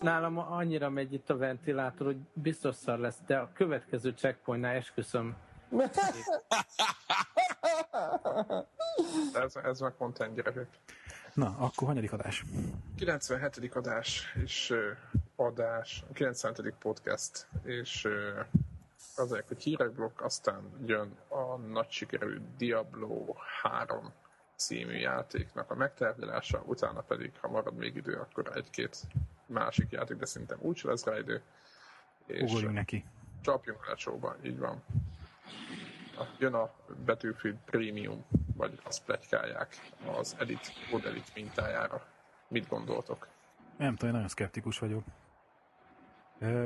Nálam annyira megy itt a ventilátor, hogy biztos szar lesz, de a következő checkpointnál esküszöm. Ez már content, gyerekek. Na, akkor hanyadik adás? 97. adás, és adás, 97. podcast, és azért, hogy hírekblokk, aztán jön a nagy sikerű Diablo 3 című játéknak a megtárgyalása, utána pedig, ha marad még idő, akkor egy-két másik játék, de szerintem úgy sem lesz rá idő. Ugorjunk neki. Csapjunk le csóba, így van. Jön a Battlefield Premium, vagy azt pletykálják az Elite, CoD Elite mintájára. Mit gondoltok? Nem tudom, én nagyon szkeptikus vagyok.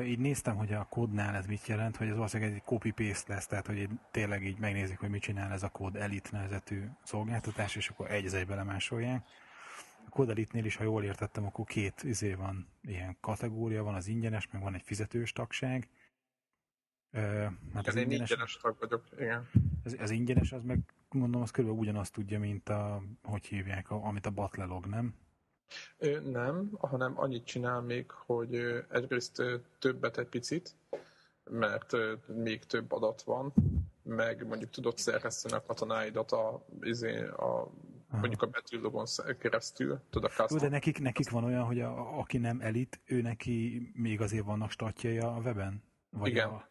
Így néztem, hogy a CoD-nál ez mit jelent, hogy ez valószínűleg egy copy-paste lesz, tehát hogy tényleg így megnézik, hogy mit csinál ez a CoD Elite nevezetű szolgáltatás, és akkor egy az egybe lemásolják. A CoD Elite-nél is, ha jól értettem, akkor két izé van, ilyen kategória van, az ingyenes, meg van egy fizetős tagság. Hát az ingyenes tag vagyok, igen. Az ingyenes, az meg gondolom, az körülbelül ugyanazt tudja, mint a, hogy hívják, amit a Battlelog, nem? Nem, hanem annyit csinál még, hogy egyrészt többet egy picit, mert még több adat van, meg mondjuk tudod szerkeszteni a katonáidat a mondjuk a Battlelogon keresztül, tudod a Castle. De nekik van olyan, hogy aki nem elit, ő neki még azért vannak statjai a weben? Vagy igen.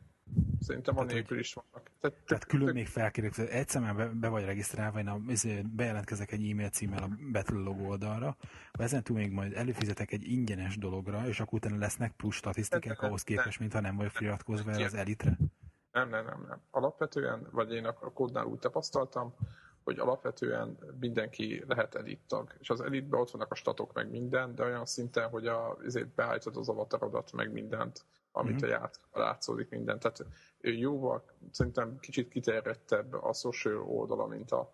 Szerintem anélkül is vannak. Tehát külön még felkérlek, egyszer már be vagy regisztrálva, én bejelentkezek egy e-mail címmel a Battlelog oldalra, ezen túl még majd előfizetek egy ingyenes dologra, és akkor utána lesznek plusz statisztikák ahhoz képest, mintha nem vagy feliratkozva el az elitre. Nem. Alapvetően, vagy én a CoD-nál úgy tapasztaltam, hogy alapvetően mindenki lehet elit tag. És az elitben ott vannak a statok, meg minden, de olyan szinten, hogy beállítod az avatarodat, meg mindent, amit a játékban látszódik minden. Tehát jóval, szerintem kicsit kiterjedtebb a social oldala, mint a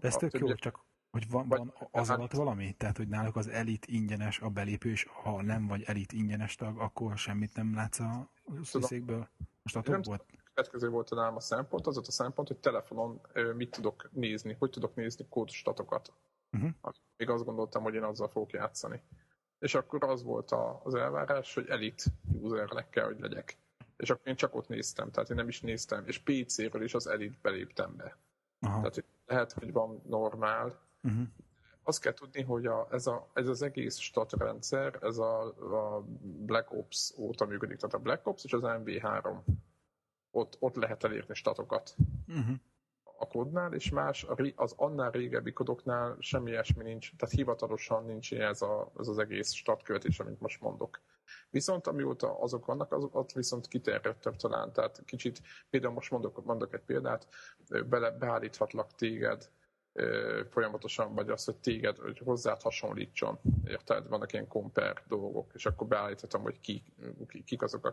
de ez tök jó, csak hogy van az alatt valami? Tehát, hogy náluk az elit ingyenes a belépő, és ha nem vagy elit ingyenes tag, akkor semmit nem látsz a székből? Most a top volt? Következő volt nálam a szempont, az a szempont, hogy telefonon mit tudok nézni, hogy tudok nézni kód statokat. Még azt gondoltam, hogy én azzal fogok játszani. És akkor az volt az elvárás, hogy elit usernek kell, hogy legyek. És akkor én csak ott néztem, tehát én nem is néztem, és PC-ről is az elit beléptem be. Aha. Tehát hogy lehet, hogy van normál. Uh-huh. Azt kell tudni, hogy ez az egész statrendszer, ez a Black Ops óta működik, tehát a Black Ops és az MV3. Ott lehet elérni statokat. Uh-huh. A CoD-nál, és más, az annál régebbi CoD-oknál semmi ilyesmi nincs, tehát hivatalosan nincs ez az egész statkövetés, amit most mondok. Viszont amióta azok vannak, ott viszont kiterjedtebb talán, tehát kicsit, például most mondok egy példát, beállíthatlak téged folyamatosan, vagy azt, hogy téged hogy hozzád hasonlítson, érted? Vannak ilyen compare dolgok, és akkor beállíthatom, hogy kik azok,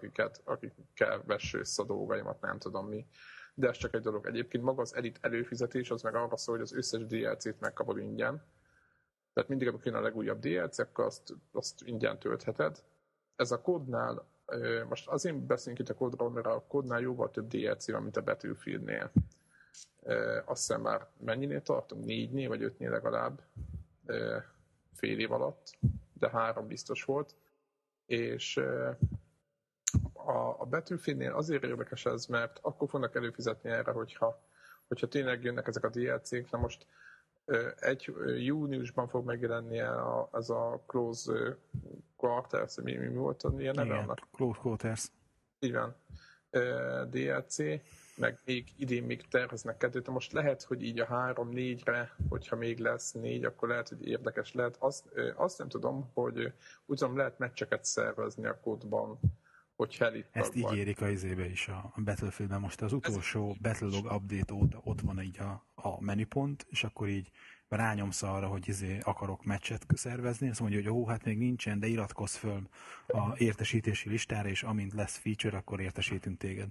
akikkel vesse össze a dolgaimat, nem tudom mi. De ez csak egy dolog. Egyébként maga az elit előfizetés, az meg arra szól, hogy az összes DLC-t megkapod ingyen. Tehát mindig, amikor jön a legújabb DLC, akkor azt ingyen töltheted. Ez a CoD-nál, most azért beszélünk itt a CoD-ról, mert a CoD-nál jóval több DLC van, mint a Battlefieldnél. Azt hiszem már mennyinél tartunk? 4-nél vagy 5-nél legalább fél év alatt, de 3 biztos volt. És a Battlefieldnél azért érdekes ez, mert akkor fognak előfizetni erre, hogyha tényleg jönnek ezek a DLC-k. Na most júniusban fog megjelenni ez a Close Quarters, mi volt a neve annak? Close Quarters. Így van. DLC, meg idén még terveznek 2-t. Most lehet, hogy így a 3-4-re, hogyha még lesz 4, akkor lehet, hogy érdekes lehet. Azt nem tudom, hogy ugyan lehet meccseket szervezni a CoD-ban. Ezt ígérik az izébe is a Battlefieldben. Most az utolsó Battlelog update óta ott van így a menüpont, és akkor így rányomsz arra, hogy akarok meccset szervezni, azt mondja, hogy hát még nincsen, de iratkozz föl a értesítési listára, és amint lesz feature, akkor értesítünk téged.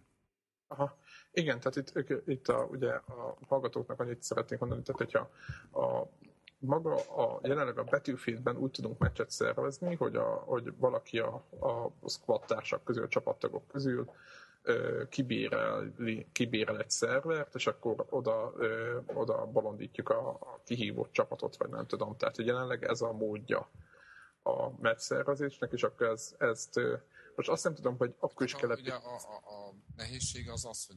Aha. Igen, tehát itt ugye a hallgatóknak annyit szeretnék mondani, tehát hogyha a maga a, jelenleg a Battlefieldben úgy tudunk meccset szervezni, hogy, hogy valaki a squad társak közül, a csapattagok közül kibérel egy szervert, és akkor oda bolondítjuk a kihívott csapatot, vagy nem tudom. Tehát jelenleg ez a módja a meccs szervezésnek, és akkor ezt most azt nem tudom, hogy akkor is kellett... Ugye a nehézség az az, hogy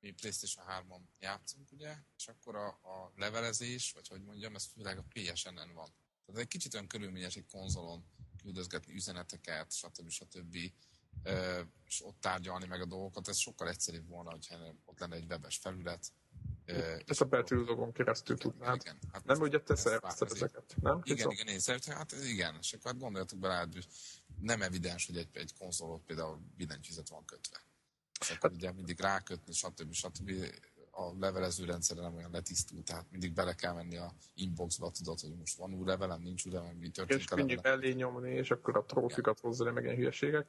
mi PlayStation 3-on játszunk, ugye, és akkor a levelezés, vagy hogy mondjam, ez főleg a PSN-en van. Tehát egy kicsit olyan körülményes egy konzolon küldözgetni üzeneteket, stb. És ott tárgyalni meg a dolgokat, ez sokkal egyszerűbb volna, hogyha ott lenne egy webes felület. Ez a Battlelogon keresztül tudnád. Hát nem, ugye te szervezted ezeket, nem? Igen, én szerintem, hát igen, és akkor gondoltuk bele, hogy nem evidens, hogy egy konzolot például billentyűzet van kötve. Ezek hát, ugye mindig rákötni, stb. A levelező rendszerre nem olyan letisztult, tehát mindig bele kell menni a inboxba, tudod, hogy most van új levelem, nincs új levelem, mi történik a levelem. És mindig elé nyomni, és akkor a trófikat hozzá, meg ilyen hülyeségek.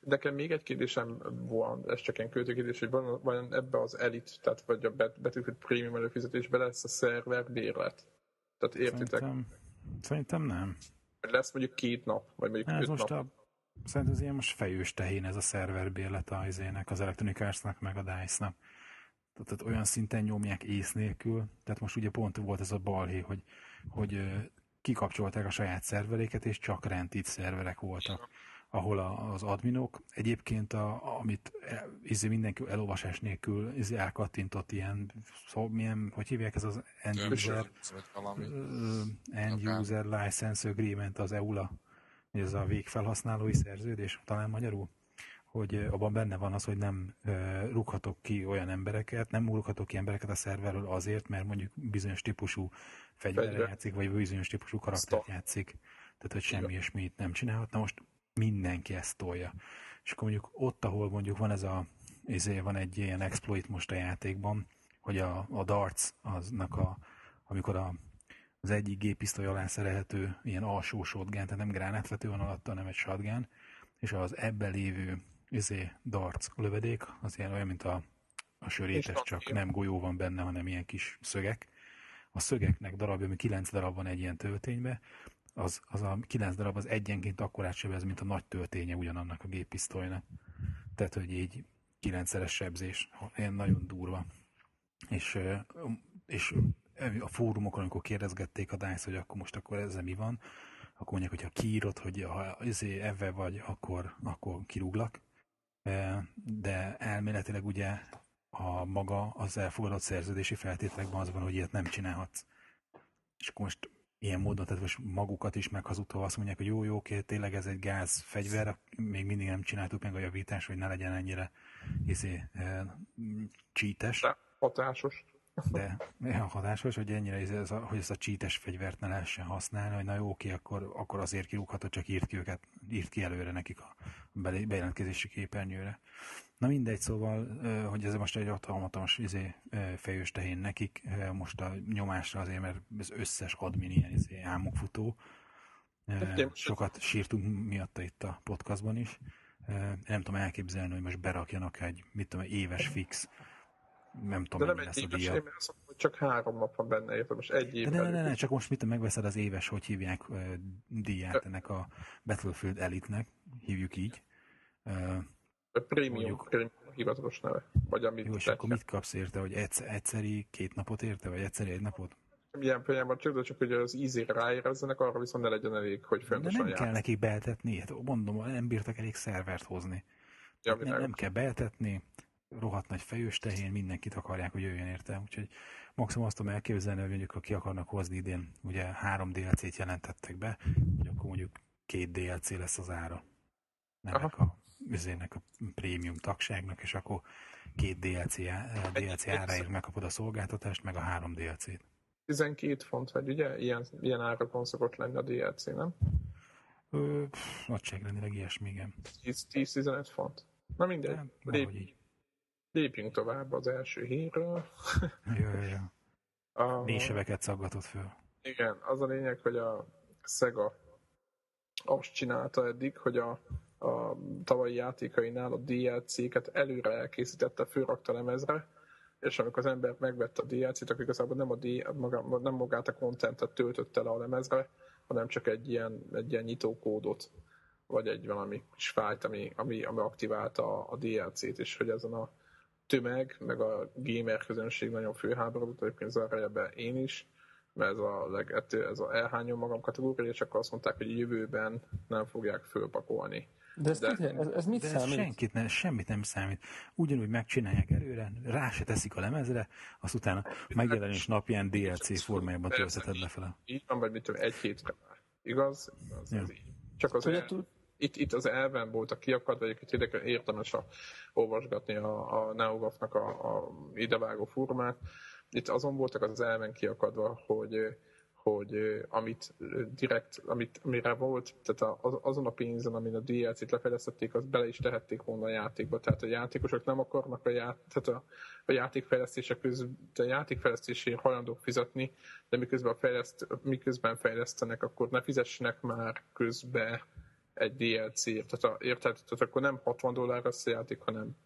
Nekem még egy kérdésem van, ez csak ilyen költőkérdés, hogy van ebbe az Elite, tehát vagy a Battlefield Premium előfizetésbe lesz a szerver bérlet? Tehát értitek? Szerintem nem. Lesz mondjuk 2 nap, vagy mondjuk 5 nap. Szerintem az ilyen most fejős tehén ez a szerver bérlet az Electronic Arts-nak meg a DICE-nak. Tehát olyan szinten nyomják ész nélkül. Tehát most ugye pont volt ez a balhé, hogy kikapcsolták a saját szerveréket, és csak rented szerverek voltak, ahol az adminok. Egyébként, amit mindenki elolvasás nélkül elkattintott ilyen, milyen, hogy hívják ez az End User License Agreement, az EULA, ez a végfelhasználói szerződés, talán magyarul, hogy abban benne van az, hogy nem rúghatok ki olyan embereket, nem rúghatok ki embereket a szerverről azért, mert mondjuk bizonyos típusú fegyverre játszik, vagy bizonyos típusú karaktert játszik. Tehát, hogy semmi ilyesmit nem csinálhat. Na most mindenki ezt tolja. És akkor mondjuk ott, ahol mondjuk van van egy ilyen exploit most a játékban, hogy a darts, amikor az egyik géppisztoly alá szerelhető ilyen alsó shotgun, tehát nem gránátvető van alatta, hanem egy shotgun, és az ebben lévő darts lövedék, az ilyen olyan, mint a sörétes, csak nem golyó van benne, hanem ilyen kis szögek. A szögeknek darabja, ami 9 darab van egy ilyen tölténybe, az a 9 darab az egyenként akkorát sebez, mint a nagy tölténye ugyanannak a géppisztolynak. Tehát, hogy így 9-szeres sebzés, ilyen nagyon durva. És a fórumokon, amikor kérdezgették a DICE, hogy akkor ezzel mi van, akkor mondják, hogyha kiírod, hogy ha ebben vagy, akkor kirúglak. De elméletileg ugye a maga az elfogadott szerződési feltételekben az van, hogy ilyet nem csinálhatsz. És akkor most ilyen módon, tehát most magukat is meghazudtva azt mondják, hogy jó, oké, tényleg ez egy gázfegyver, még mindig nem csináltuk meg a javítást, hogy ne legyen ennyire csítes. Hatásos. De olyan hatásos, hogy ennyire hogy ezt a cheates fegyvert ne lehessen használni, hogy na jó, oké, akkor azért kirúghatod, csak írt ki előre nekik a bejelentkezési képernyőre. Na mindegy, szóval, hogy ez most egy hatalmas fejős tehén nekik, most a nyomásra azért, mert az összes admin ilyen álmokfutó. Sokat sírtunk miatta itt a podcastban is. Nem tudom elképzelni, hogy most berakjanak egy, mit tudom, éves fix. Nem tudom, hogy lesz a díja. De nem egy éves, hogy csak 3 nap van benne, értem, most egy év. De csak most mit megveszed az éves, hogy hívják díját ennek a Battlefield Elite-nek, hívjuk így. A Premium hivatalos neve. Vagy amit jó, és akkor mit kapsz érte, hogy egyszeri 2 napot érte, vagy egyszeri 1 napot? Ilyen példában csak hogy az ízére ráérezzenek, arra viszont ne legyen elég, hogy fontosan játsz. De nem kell nekik beeltetni, mondom, nem bírtak elég szervert hozni. Ja, nem kell beeltetni. Rohadt nagy fejős tehén, mindenkit akarják, hogy jöjjön érte. Úgyhogy maximum azt tudom elképzelni, hogy mondjuk ki akarnak hozni idén, ugye 3 DLC-t jelentettek be, hogy akkor mondjuk 2 DLC lesz az ára. Ennek a prémium tagságnak, és akkor 2 DLC áráért megkapod a szolgáltatást, meg a 3 DLC-t. 12 font vagy, ugye? Ilyen árakon szokott lenni a DLC, nem? Nagyságrendileg ilyesmi, igen. 10-15 font. Na mindegy. Lépjünk tovább az első hírről. Jaj. Néseveket szaggatott föl. Igen, az a lényeg, hogy a Sega azt csinálta eddig, hogy a tavalyi játékainál a DLC-ket előre elkészítette, fölrakta lemezre, és amikor az ember megvette a DLC-t, akkor igazából nem magát a kontentet töltötte le a lemezre, hanem csak egy ilyen nyitókódot, vagy egy valami kis fájt, ami aktiválta a DLC-t, és hogy ezen a tömeg, meg a gamer közönség nagyon főháborodott, egyébként zárójelben én is, mert ez a elhányom magam kategória, csak azt mondták, hogy jövőben nem fogják fölpakolni. De ez mit számít? Semmit nem számít. Ugyanúgy megcsinálják előre, rá se teszik a lemezre, azt utána megjelenés napján DLC formájában töltheted lefele. Így van, vagy mit tudom, egy hétre már. Igaz? Ja. Csak az itt az elven volt a kiakadva, egyébként érdekes, érdemes olvasgatni a Neografnak a idevágó formát. Itt azon voltak az elven kiakadva, hogy amit direkt, amire volt, tehát azon a pénzen, amin a DLC-t lefejlesztették, azt bele is tehették volna a játékba. Tehát a játékosok nem akarnak a játékfejlesztések közben, a játékfejlesztésért hajlandók fizetni, de miközben fejlesztenek, akkor ne fizessenek már közben egy DLC-ért. Tehát akkor nem $60 lesz a játék, hanem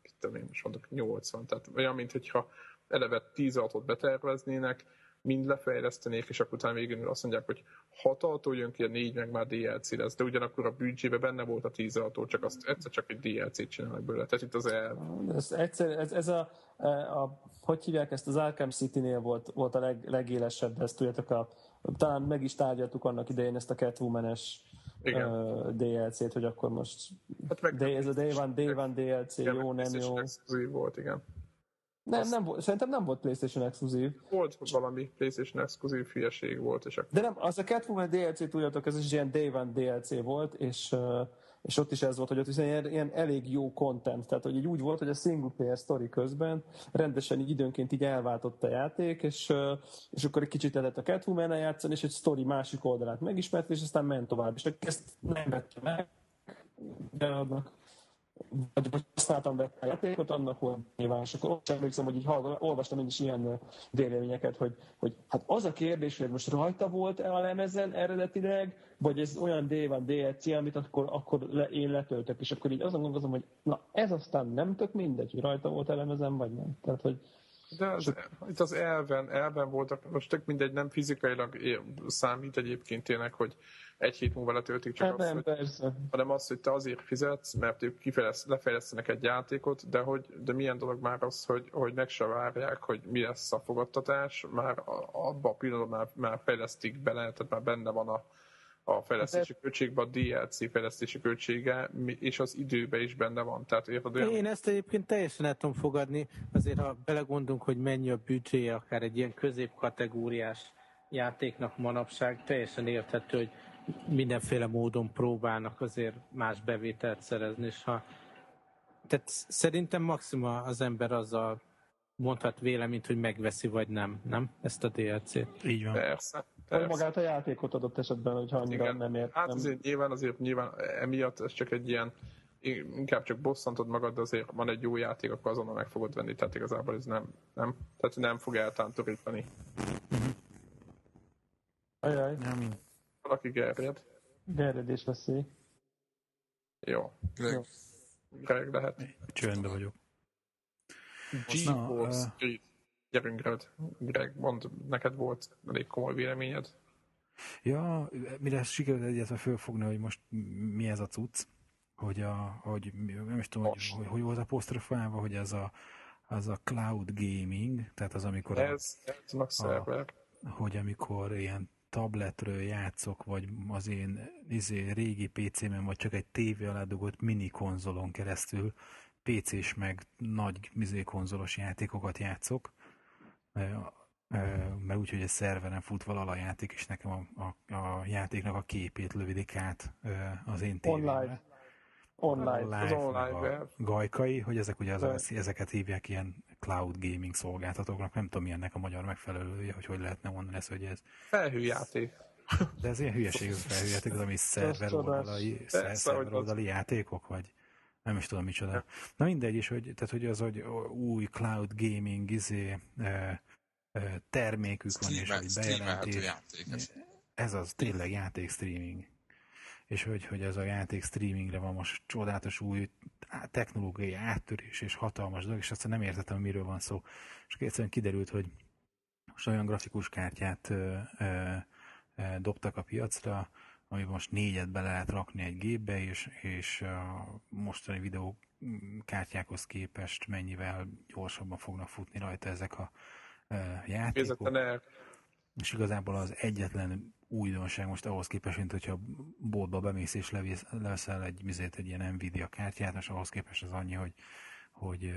most mondok, 80. Tehát olyan, mint hogyha eleve 10 altot beterveznének, mind lefejlesztenék, és akkor utána végül azt mondják, hogy 6-tól jön ki a 4, meg már DLC lesz, de ugyanakkor a büdzsében benne volt a 10-tól, csak azt egyszer csak egy DLC-t csinálnak bőle. Tehát itt az hogy hívják ezt, az Alchem City-nél volt a legélesebb, ezt tudjátok, talán meg is tárgyaltuk annak idején ezt a Catwoman-es DLC-t, hogy akkor most ez a Day One DLC, jó, nem jó. Exkluzív volt, igen. Szerintem nem volt PlayStation Exclusive. Volt valami PlayStation Exclusive hülyeség volt. És akkor... De nem, az a Catwoman DLC, tudjátok, ez is ilyen Day One DLC volt, és ott is ez volt, hogy ott viszont ilyen elég jó content. Tehát, hogy így úgy volt, hogy a single player story közben rendesen így időnként így elváltott a játék, és akkor egy kicsit lehet a Catwoman-nel játszani, és egy story másik oldalát megismert, és aztán ment tovább. És ezt nem vettem meg, de annak... vagy használtam be a játékot, annak volt nyilván, és akkor ott emlékszem, hogy így olvastam én is ilyen délélményeket, hogy hát az a kérdés, hogy most rajta volt-e a lemezen eredetileg, vagy ez olyan DLC, amit akkor én letöltök, és akkor így azon gondolkozom, hogy na ez aztán nem tök mindegy, hogy rajta volt a lemezen, vagy nem. Tehát, hogy itt az elven voltak, most tök mindegy, nem fizikailag számít egyébként tényleg, hogy egy hét múlva letöltik, csak nem, hanem az, hogy te azért fizetsz, mert ők lefejlesztenek egy játékot, de milyen dolog már az, hogy meg se várják, hogy mi lesz a fogadtatás, már abban a pillanatban már fejlesztik bele, tehát már benne van a fejlesztési költségben, a DLC fejlesztési költsége, és az időben is benne van. Tehát érted, olyan... Én ezt egyébként teljesen el tudom fogadni, azért ha belegondolunk, hogy mennyi a büdzséje, akár egy ilyen középkategóriás játéknak manapság, teljesen érthető, hogy mindenféle módon próbálnak azért más bevételt szerezni, és tehát szerintem maximum az ember azzal mondhat véleményt, hogy megveszi vagy nem ezt a DLC-t. Így van. Persze. Magát a játékot adott esetben, hogyha annyira nem ért. Hát azért nyilván emiatt ez csak egy ilyen, inkább csak bosszantod magad, de azért van egy jó játék, akkor azonnal meg fogod venni, tehát igazából ez nem. Tehát nem fog eltántorítani. Ajaj. Nem. Valaki gerjed. Gerjedés veszély. Jó. Greg lehet. Csöndbe vagyok. G-Force Street. Gyerünk rád, Greg, mondd, neked volt elég komoly véleményed. Ja, mire sikerült egyetve fölfogni, hogy most mi ez a cucc, hogy nem is tudom, hogy volt apostrofálva, hogy az a cloud gaming, tehát az, amikor hogy amikor ilyen tabletről játszok, vagy az én régi PC-men, vagy csak egy tévé alá dugott mini konzolon keresztül PC-s meg nagy konzolos játékokat játszok, mert úgy, hogy egy szerveren fut vala a játék, és nekem a játéknak a képét lövidik át az én tévémre. Online. Gajkai, hogy ezek ugye ezeket hívják ilyen cloud gaming szolgáltatóknak, nem tudom, milyennek a magyar megfelelője, hogy lehetne mondani ezt, hogy ez... Felhőjáték. De ez ilyen hülyeség, az felhőjáték, az ami szerveroldali játékok, vagy... Nem is tudom micsoda. Na mindegy is, hogy az, hogy új cloud gaming termékük van, és hogy bejelentik. Ez az tényleg játék streaming. és hogy ez a játék streamingre van most csodálatos új technológiai áttörés és hatalmas dolog, és aztán nem értettem, miről van szó. És egyszerűen kiderült, hogy most olyan grafikus kártyát dobtak a piacra, ami most 4-et bele lehet rakni egy gépbe, és a mostani videókártyákhoz képest mennyivel gyorsabban fognak futni rajta ezek a játékok. És igazából az egyetlen újdonság most ahhoz képest, mint hogyha boltba bemész és leveszel egy ilyen Nvidia kártyát, és ahhoz képest az annyi, hogy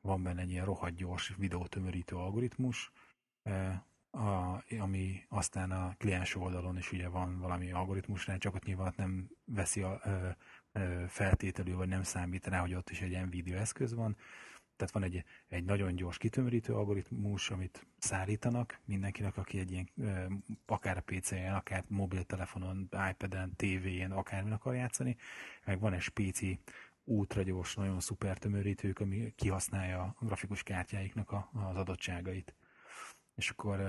van benne egy ilyen rohadt gyors videótömörítő algoritmus, ami aztán a kliens oldalon is ugye van valami algoritmusnál, csak ott nyilván nem veszi a feltételül, vagy nem számít rá, hogy ott is egy Nvidia eszköz van. Tehát van egy nagyon gyors kitömörítő algoritmus, amit szállítanak mindenkinek, aki egy ilyen, akár a PC-en, akár mobiltelefonon, iPad-en, TV-en, akármin akar játszani, meg van egy spéci, ultragyors, nagyon szuper tömörítők, ami kihasználja a grafikus kártyáiknak az adottságait. És akkor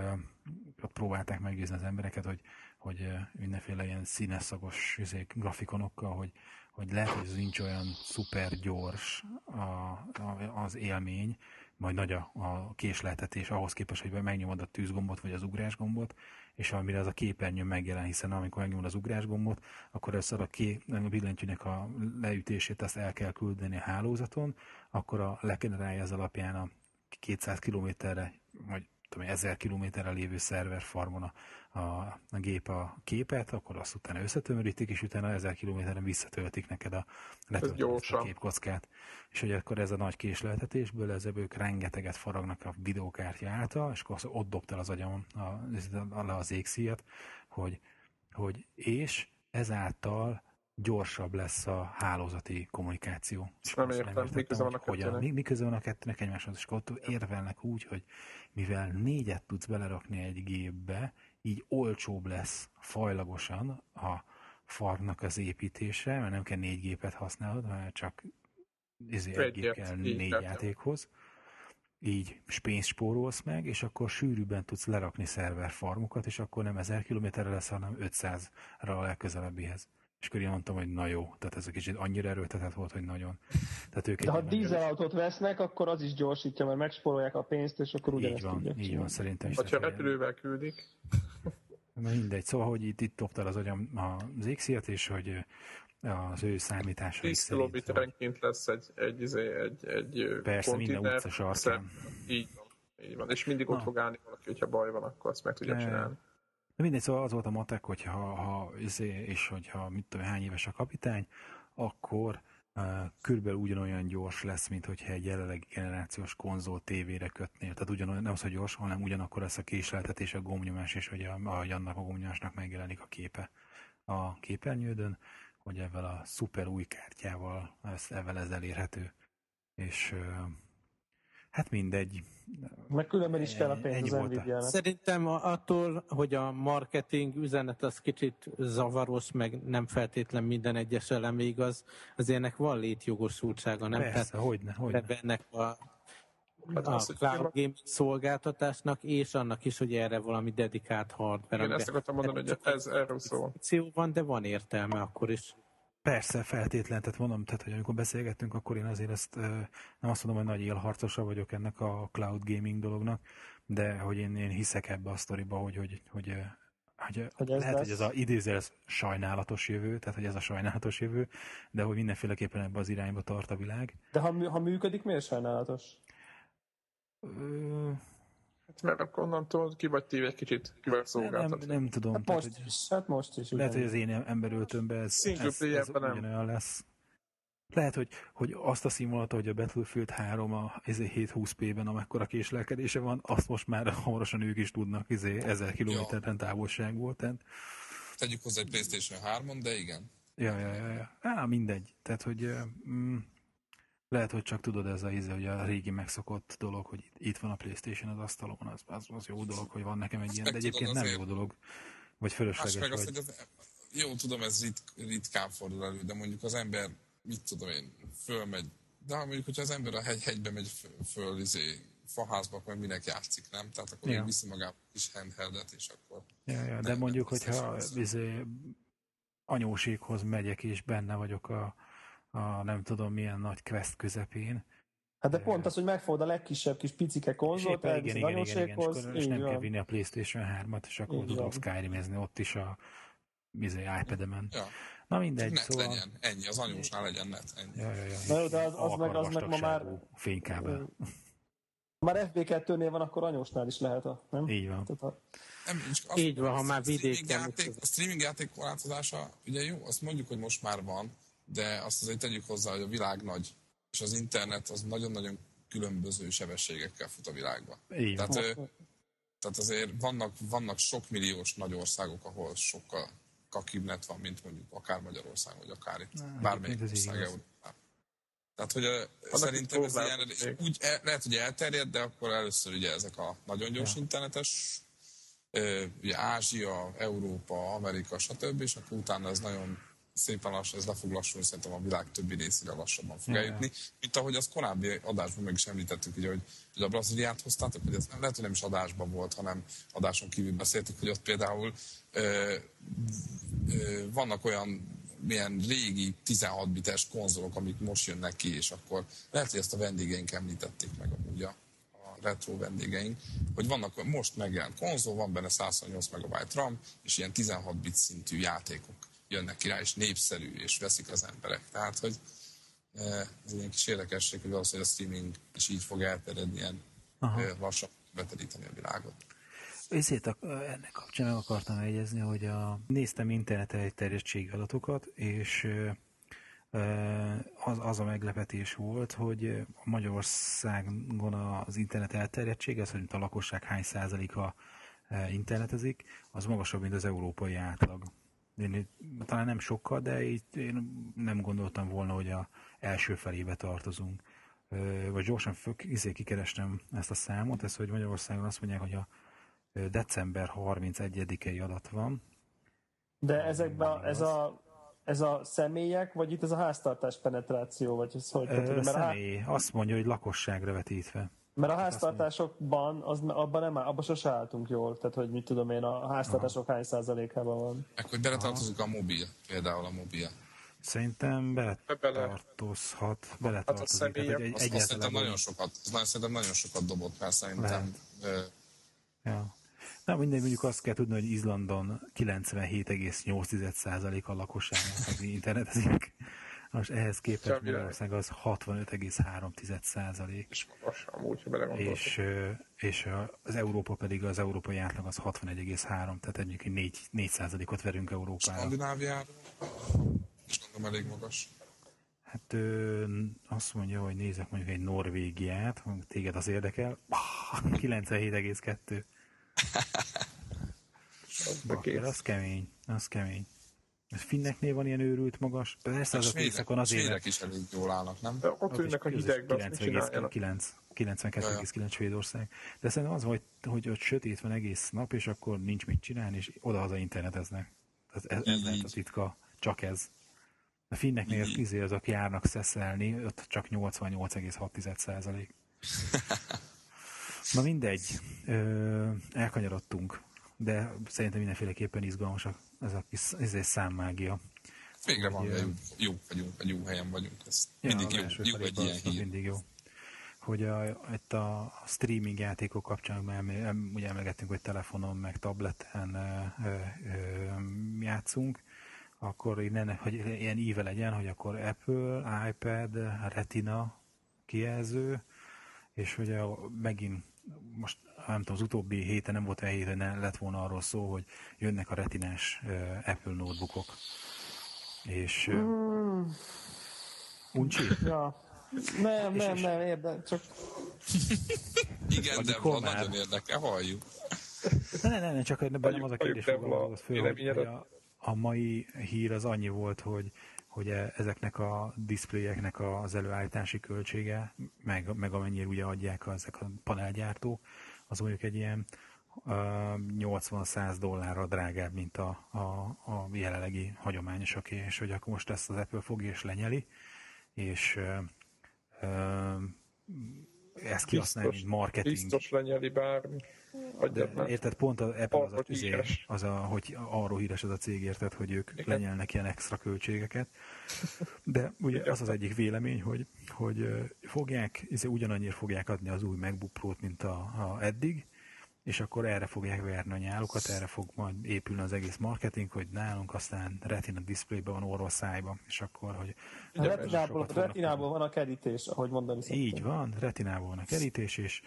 ott próbálták meggyőzni az embereket, hogy mindenféle ilyen színeszagos grafikonokkal, hogy lehet, hogy ez nincs olyan szuper gyors az élmény, majd nagy a késleltetés ahhoz képest, hogy megnyomod a tűzgombot vagy az ugrásgombot, és amire az a képernyőn megjelen, hiszen amikor megnyomod az ugrásgombot, akkor először a billentyűnek a leütését azt el kell küldeni a hálózaton, akkor legenerálja az alapján a 200 kilométerre, vagy 1000 kilométerre lévő szerverfarmon a gép a képet, akkor azt utána összetömörítik, és utána 1000 kilométeren visszatöltik neked a képkockát. És hogy akkor ez a nagy késleltetésből, ők rengeteget faragnak a videókártya által, és akkor ott dobtál az agyamon le az égszíjat, hogy és ezáltal gyorsabb lesz a hálózati kommunikáció. És nem értem, miközben van a kettőnek egymáshoz, és ott érvelnek úgy, hogy mivel 4-et tudsz belerakni egy gépbe, így olcsóbb lesz fajlagosan a farmnak az építése, mert nem kell 4 gépet használod, hanem csak egy gép kell 4 játékhoz. Így pénzt spórolsz meg, és akkor sűrűbben tudsz lerakni szerverfarmokat, és akkor nem 1000 kilométerre lesz, hanem 500-ra a legközelebbihez. És akkor én mondtam, hogy na jó, tehát ez egy kicsit annyira erőltetett volt, hogy nagyon. Tehát ők de ha dízelautót vesznek, akkor az is gyorsítja, mert megspórolják a pénzt, és akkor ugyanezt tudják. Így van, szerintem is. Ha repülővel küldik. Mindegy, szóval, hogy itt toptál az agyam az égszíjat, és hogy az ő számításai 10 kilométerenként lesz egy persze, konténer. Minden utca sarkán. Így van, és mindig ott fog állni valaki, hogyha baj van, akkor azt meg tudja csinálni. De mindegy, szóval az volt a matek, hogy hogyha mit tudom, hány éves a kapitány, akkor körülbelül ugyanolyan gyors lesz, mint hogyha egy jelenlegi generációs konzol tévére kötnél. Tehát ugyanolyan, nem az, hogy gyors, hanem ugyanakkor lesz a késleltetés, a gombnyomás, és hogy annak a gombnyomásnak megjelenik a képe a képernyődön, hogy ezzel a szuper új kártyával ez elérhető. És... hát mindegy. Meg különben is kell a pénz az Nvidia-nak. Szerintem attól, hogy a marketing üzenet az kicsit zavaros, meg nem feltétlen minden egyes eleme igaz, azért ennek van létjogosultsága, nem? Persze, tehát hogyne. Ennek a cloud gaming szolgáltatásnak, és annak is, hogy erre valami dedikált hardware. Én ezt akartam mondani, hogy ez erről szól. Van, de van értelme akkor is. Persze, feltétlen, tehát mondom, hogy amikor beszélgettünk, akkor én azért ezt nem azt mondom, hogy nagy élharcosa vagyok ennek a cloud gaming dolognak, de hogy én hiszek ebbe a sztoriba, hogy lehet, hogy ez az idéző sajnálatos jövő, tehát hogy ez a sajnálatos jövő, de hogy mindenféleképpen ebbe az irányba tart a világ. De ha működik, miért sajnálatos? Mert akkor onnantól ki vagy téve egy kicsit, ki vagy szolgáltatni. Nem tudom. Hát most is. Lehet, hogy az én emberöltömben ez ugyanolyan lesz. Lehet, hogy azt a színvonalat, hogy a Battlefield 3 a 720p-ben amekkora késlelkedése van, azt most már hamarosan ők is tudnak 1000 kilométeren távolságból. Tegyük hozzá egy PlayStation 3-on, de igen. Ja. Mindegy. Tehát, hogy... lehet, hogy csak tudod ez hogy a régi megszokott dolog, hogy itt van a PlayStation az asztalon, az jó dolog, hogy van nekem egy ilyen, de egyébként nem jó dolog, vagy fölösleges vagy. Azt, hogy jó, tudom, ez ritkán fordul elő, de mondjuk az ember, mit tudom én, fölmegy, de mondjuk, hogyha az ember a hegybe megy föl faházba, akkor minek játszik, nem? Tehát akkor én viszi magát is handheldet, és akkor... De mondjuk, hogyha anyósékhoz megyek, és benne vagyok a nem tudom milyen nagy quest közepén. Hát de pont az, hogy megfogod a legkisebb kis picike konzolt, elviszed anyósékhoz. És nem kell vinni a PlayStation 3-at, és akkor tudom Skyrim-ezni ott is a iPad-emen. Ja. Na mindegy, net szóval... legyen, ennyi, az anyósnál legyen net, ennyi. Na, de az meg ma már... fénykábel. Már FB2-nél van, akkor anyósnál is lehet, nem? Így van. Így van, ha már vidéken... A streaming játék korlátozása, ugye jó, azt mondjuk, hogy most már van, de azt azért tegyük hozzá, hogy a világ nagy, és az internet az nagyon-nagyon különböző sebességekkel fut a világban. Így van. Tehát azért vannak sok milliós nagy országok, ahol sokkal kakibnet van, mint mondjuk akár Magyarország, vagy akár itt, bármelyik ország Európában. Tehát, hogy szerintem ez ilyen, úgy lehet, hogy elterjed, de akkor először ugye ezek a nagyon gyors internetes, ugye Ázsia, Európa, Amerika, stb. És akkor utána ez nagyon szépen lassan, ez le fog lassulni, szerintem a világ többi részére lassabban fog eljutni. Mint ahogy az korábbi adásban meg is említettük, ugye, hogy a Brazíliát hoztátok, hogy ez lehet, hogy nem is adásban volt, hanem adáson kívül beszéltük, hogy ott például vannak olyan milyen régi 16 bites konzolok, amik most jönnek ki, és akkor lehet, hogy ezt a vendégeink említették meg amúgy a retro vendégeink, hogy vannak most megjelent konzol, van benne 128 megabyte RAM, és ilyen 16 bit szintű játékok jönnek ki rá, és népszerű, és veszik az emberek. Tehát, hogy ez egy kis érdekesség, hogy valószínűleg a streaming is így fog elterjedni, ilyen lassan beteríteni a világot. Ennek kapcsán meg akartam egyezni, hogy néztem interneten elterjedtségi adatokat, és az a meglepetés volt, hogy Magyarországon az internet elterjedtsége, az, hogy a lakosság hány százaléka internetezik, az magasabb, mint az európai átlag. Én talán nem sokkal, de itt én nem gondoltam volna, hogy az első felébe tartozunk. Vagy gyorsan kikerestem ezt a számot, ez, hogy Magyarországon azt mondják, hogy a december 31-i adat van. De ezekben ez a személyek, vagy itt ez a háztartás penetráció, vagy ez hogy? Személy. Azt mondja, hogy lakosságra vetítve. Mert a háztartásokban, abban sose álltunk jól. Tehát, hogy mit tudom én, a háztartások hány százalékában van. Ekkor beletartozik a mobil, például a mobil. Szerintem beletartozik. Szerintem nagyon sokat dobott, mert szerintem... Ja. Na mindegy, mondjuk azt kell tudni, hogy Izlandon 97,8% a lakosságnak internetezik. Most ehhez képest Magyarország az 65,3%. És magas amúgy, ha belegondoltam. És az Európa pedig az európai átlag az 61,3%, tehát egyébként 4%-ot verünk Európára. Skandináviára, és gondolom elég magas. Hát azt mondja, hogy nézek mondjuk egy Norvégiát, téged az érdekel, 97,2. Bakker, az kemény. A finneknél van ilyen őrült magas, persze az északon az élet. Is elég jól állnak, nem? De ott ülnek a hidegben, azt mit csináljanak? 92,9 Svédország. De szerintem az, hogy ott sötét van egész nap, és akkor nincs mit csinálni, és oda-haza interneteznek. Ez lehet a titka, csak ez. A finneknél azok járnak szeszelni, ott csak 88,6%. Na mindegy, elkanyarodtunk, de szerintem mindenféleképpen izgalmasak ez egy számmágia. Végre van, jó vagyunk, vagy jó helyen vagyunk. Ez mindig jó egy ilyen hír. Mindig jó. Hogy itt a streaming játékok kapcsán ugye emlegettünk, hogy telefonon meg tableten játszunk, akkor innen, hogy ilyen íve legyen, hogy akkor Apple, iPad, Retina kijelző, és ugye megint most nem tudom, az utóbbi héten nem volt olyan hét, hogy ne lett volna arról szó, hogy jönnek a retinás Apple notebookok. És... Uncsi? Ja. Nem, érdekel, csak... Igen, de van, nagyon érdekel, halljuk. Nem, csak nem az a kérdés fogalmazódott föl, hogy a mai hír az annyi volt, hogy ezeknek a diszpléjeknek az előállítási költsége, meg amennyire ugye adják ezek a panelgyártók, az mondjuk egy ilyen $80-100 drágább, mint a jelenlegi hagyományosaké, és hogy akkor most ezt az Apple fogja és lenyeli, és ezt kihasználja, mint marketing. Biztos lenyeli bármi. Érted, pont az Apple az a tüzé, az a, hogy arról híres az a cég, érted, hogy ők igen, lenyelnek ilyen extra költségeket. De ugye igen, az az egyik vélemény, hogy fogják, ugyanannyira fogják adni az új MacBook Pro-t, mint a eddig, és akkor erre fogják verni a nyálukat, erre fog majd épülni az egész marketing, hogy nálunk aztán Retina diszpléjben van orról szájban, és akkor, hogy... Retinából van a kerítés, ahogy mondani szoktam. Így van, Retinából van a kerítés, és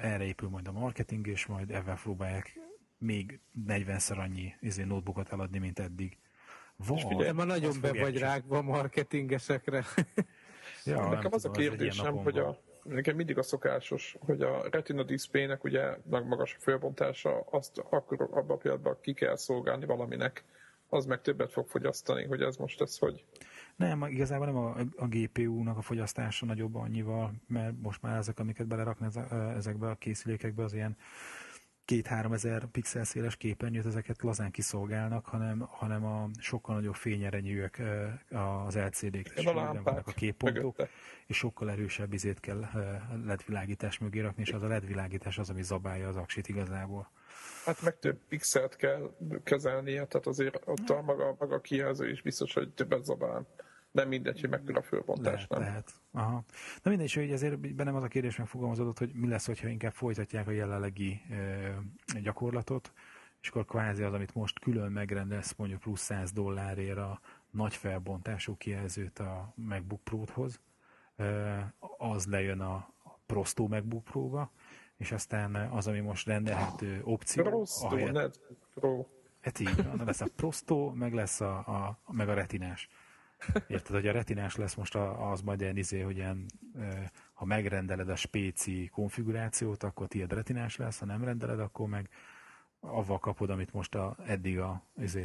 erre épül majd a marketing, és majd ebben próbálják még 40-szer annyi notebookot eladni, mint eddig. Van, ma nagyon be vagy rágva a marketingesekre. Ja, nekem az a kérdésem, hogy nekem mindig a szokásos, hogy a Retina diszplének ugye magas a felbontása, azt akkor abban a pillanatban ki kell szolgálni valaminek, az meg többet fog fogyasztani, hogy ez most ez hogy... Nem, igazából nem a GPU-nak a fogyasztása nagyobb annyival, mert most már ezek, amiket belerakni ezekbe a készülékekbe, az ilyen 2000-3000 pixel széles képernyőt, ezeket lazán kiszolgálnak, hanem a sokkal nagyobb fényerejűek az LCD-k, és vannak a képpontok, mögötte, és sokkal erősebb izét kell LED-világítás mögé rakni, és az a LED-világítás az, ami zabálja az aksit igazából. Hát meg több pixelt kell kezelnie, tehát azért ott a maga kijelző is biztos, hogy többet zabál. Nem mindegy, hogy mekkora a fölbontás, nem? Lehet. Aha. Na mindegy, hogy ezért bennem az a kérdés megfogalmazódott, hogy mi lesz, hogyha inkább folytatják a jelenlegi gyakorlatot, és akkor kvázi az, amit most külön megrendelsz mondjuk plusz $100 a nagy felbontású kijelzőt a MacBook Pro-hoz, az lejön a prostó MacBook Pro-ba, és aztán az, ami most rendelhető opció... Prostó. Hát így, na lesz a prostó, meg lesz meg a retinás. Érted, hogy a retinás lesz most az majd ilyen hogy ilyen, ha megrendeled a spéci konfigurációt, akkor tiéd retinás lesz, ha nem rendeled, akkor meg avval kapod, amit most eddig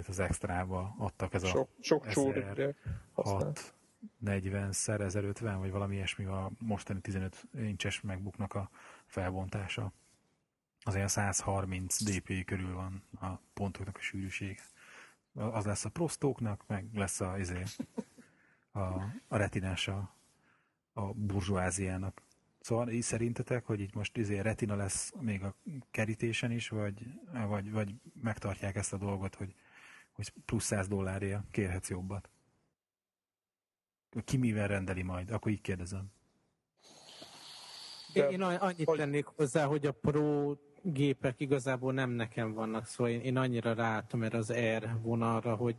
az extrába adtak, ez a 1640x1050, vagy valami ilyesmi a mostani 15 incses MacBooknak a felbontása. Az ilyen 130 dpi körül van a pontoknak a sűrűsége. Az lesz a prostóknak, meg lesz a retinás a burzsóáziának. Szóval így szerintetek, hogy így most retina lesz még a kerítésen is, vagy megtartják ezt a dolgot, hogy plusz $100 kérhetsz jobbat? Ki mivel rendeli majd? Akkor így kérdezem. Én annyit tennék hozzá, hogy a Pro gépek igazából nem nekem vannak, szóval én annyira ráálltam erre az Air vonalra, hogy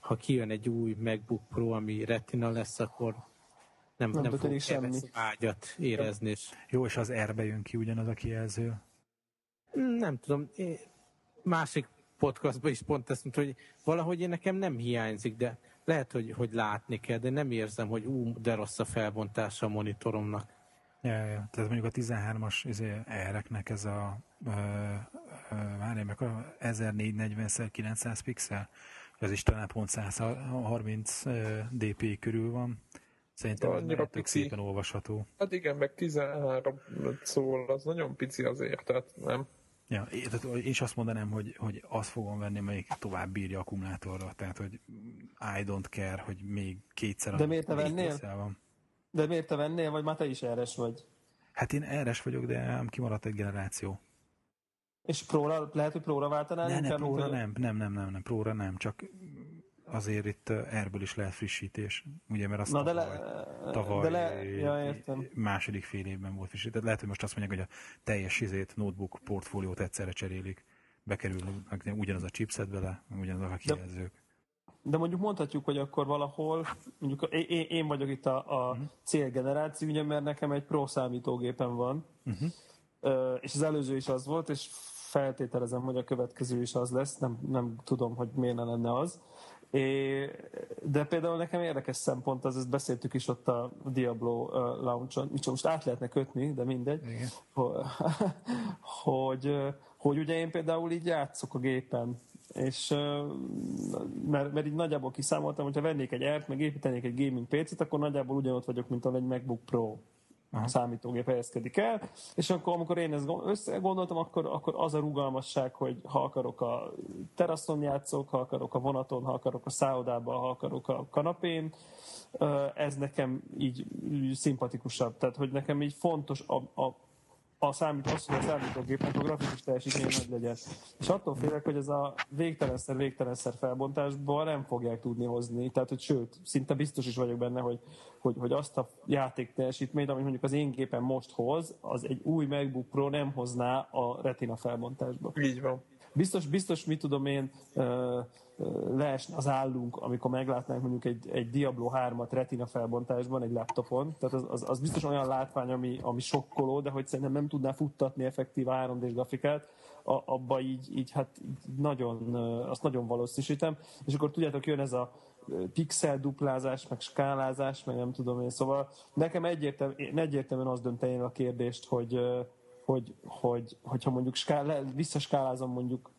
ha kijön egy új MacBook Pro, ami retina lesz, akkor nem fog vágyat érezni. És... Jó, és az Airbe jön ki ugyanaz a kijelző? Nem tudom. Másik podcastban is pont ezt mondta, hogy valahogy én nekem nem hiányzik, de lehet, hogy látni kell, de nem érzem, hogy de rossz a felbontása a monitoromnak. Ja. Tehát mondjuk a 13-as Air-eknek ez a várjál, meg 1440x900 pixel, ez is talán pont 130 dpi körül van. Szerintem az nagyon szépen olvasható. Hát igen, meg 13 szól, az nagyon pici azért, tehát nem. Ja, én is azt mondanám, hogy azt fogom venni, amelyik tovább bírja akkumulátorra, tehát hogy I don't care, hogy még kétszer. De miért te vennél? De miért te vennél, vagy már te is RS vagy? Hát én RS vagyok, de ám kimaradt egy generáció. És Pro-ra, lehet, hogy Pro-ra váltanál? Nem, Pro-ra nem, csak azért itt Airből is lehet frissítés, ugye, mert azt tavaly második fél évben volt frissítés. Lehet, hogy most azt mondják, hogy a teljes notebook portfóliót egyszerre cserélik, bekerül ugyanaz a chipset bele, ugyanazok a kijelzők. De mondjuk mondhatjuk, hogy akkor valahol, mondjuk én vagyok itt a célgeneráció, ugye, mert nekem egy Pro számítógépem van, és az előző is az volt, és feltételezem, hogy a következő is az lesz, nem tudom, hogy miért ne lenne az. De például nekem érdekes szempont, ezt beszéltük is ott a Diablo launch-on, most át lehetne kötni, de mindegy, hogy ugye én például így játszok a gépen, és mert így nagyjából kiszámoltam, hogyha vennék egy Air-t, meg építenék egy gaming PC-t, akkor nagyjából ugyanott vagyok, mint ahol egy MacBook Pro számítógép helyezkedik el, és akkor, amikor én ezt összegondoltam, akkor az a rugalmasság, hogy ha akarok a teraszon játszok, ha akarok a vonaton, ha akarok a szállodában, ha akarok a kanapén, ez nekem így szimpatikusabb. Tehát, hogy nekem így fontos a számítógépnek a grafikus teljesítmény nagy legyen. És attól félek, hogy ez a végtelenszer felbontásban nem fogják tudni hozni. Tehát, hogy sőt, szinte biztos is vagyok benne, hogy azt a játék teljesítményt, amit mondjuk az én gépen most hoz, az egy új MacBook Pro nem hozná a Retina felbontásba. Így van. Biztos, mit tudom én, leesne az állunk, amikor meglátnánk mondjuk egy Diablo 3-at retina felbontásban, egy laptopon. Tehát az biztos olyan látvány, ami sokkoló, de hogy szerintem nem tudná futtatni effektív 3D-s grafikát, abba így hát nagyon, azt nagyon valószínűsítem. És akkor tudjátok, jön ez a pixel duplázás, meg skálázás, meg nem tudom én. Szóval nekem egyértelműen azt dönteni a kérdést, hogyha mondjuk visszaskálázom mondjuk,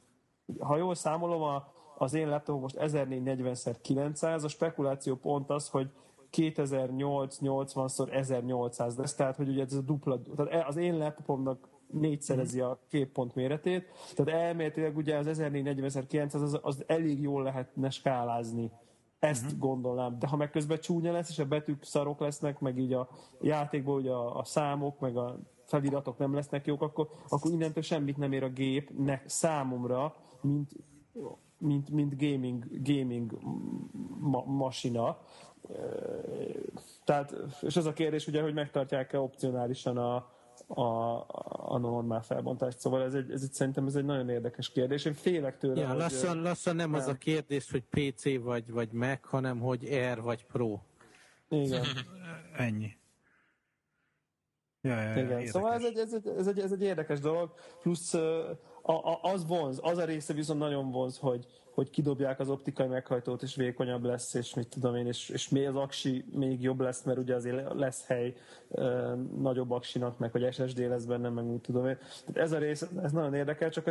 ha jól számolom, az én laptopom most 1440x900, a spekuláció pont az, hogy 2880x1800 lesz, tehát hogy ugye ez a dupla, tehát az én laptopomnak négyszerezi a képpont méretét, tehát elméletileg ugye az 1440x900 az elég jól lehetne skálázni. Ezt gondolnám, de ha meg közben csúnya lesz, és a betűk szarok lesznek, meg így a játékból ugye a számok, meg a feliratok nem lesznek jók, akkor innentől semmit nem ér a gép számomra, mint gaming masina. Tehát, és ez a kérdés ugye, hogy megtartják-e opcionálisan a normál felbontást. Szóval szerintem ez egy nagyon érdekes kérdés. Én félek tőle, ja, hogy... Lassan nem az a kérdés, hogy PC vagy Mac, hanem hogy Air vagy Pro. Igen. Ennyi. Igen. Szóval ez egy érdekes dolog, plusz az vonz, az a része viszont nagyon vonz, hogy kidobják az optikai meghajtót, és vékonyabb lesz, és mit tudom én, és az aksi még jobb lesz, mert ugye azért lesz hely nagyobb aksinak, meg hogy SSD lesz benne, meg úgy tudom én. Tehát ez a rész, ez nagyon érdekel, csak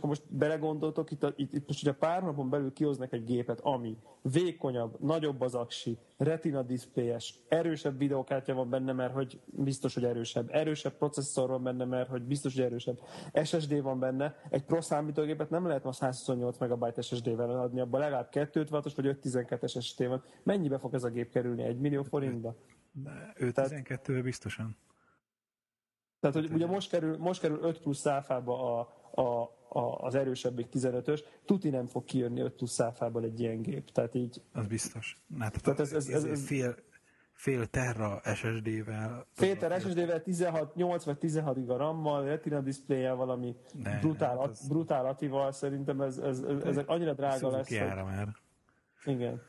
ha most belegondoltok, itt most ugye pár napon belül kihoznak egy gépet, ami vékonyabb, nagyobb az aksi, retina diszpléjes, erősebb videókártya van benne, mert hogy biztos, hogy erősebb processzor van benne, mert hogy biztos, hogy erősebb SSD van benne. Egy Pro számítógépet nem lehet ma 128 MB SSD-vel adni, abban legalább 256-os vagy 512-es SSD van. Mennyibe fog ez a gép kerülni? 1 millió forintba? 512-ből biztosan. Tehát, hogy ugye most kerül 5 plusz száfába az erősebbik 15-ös, tuti nem fog kijönni 5 plusz száfából egy ilyen gép. Tehát így... Az biztos. Tehát ez fél terra SSD-vel. Fél terra SSD-vel, 8 vagy 16 giga RAM-mal, retina diszpléjjel, valami brutál atival, szerintem ez annyira drága lesz. Kiára hogy... már. Igen.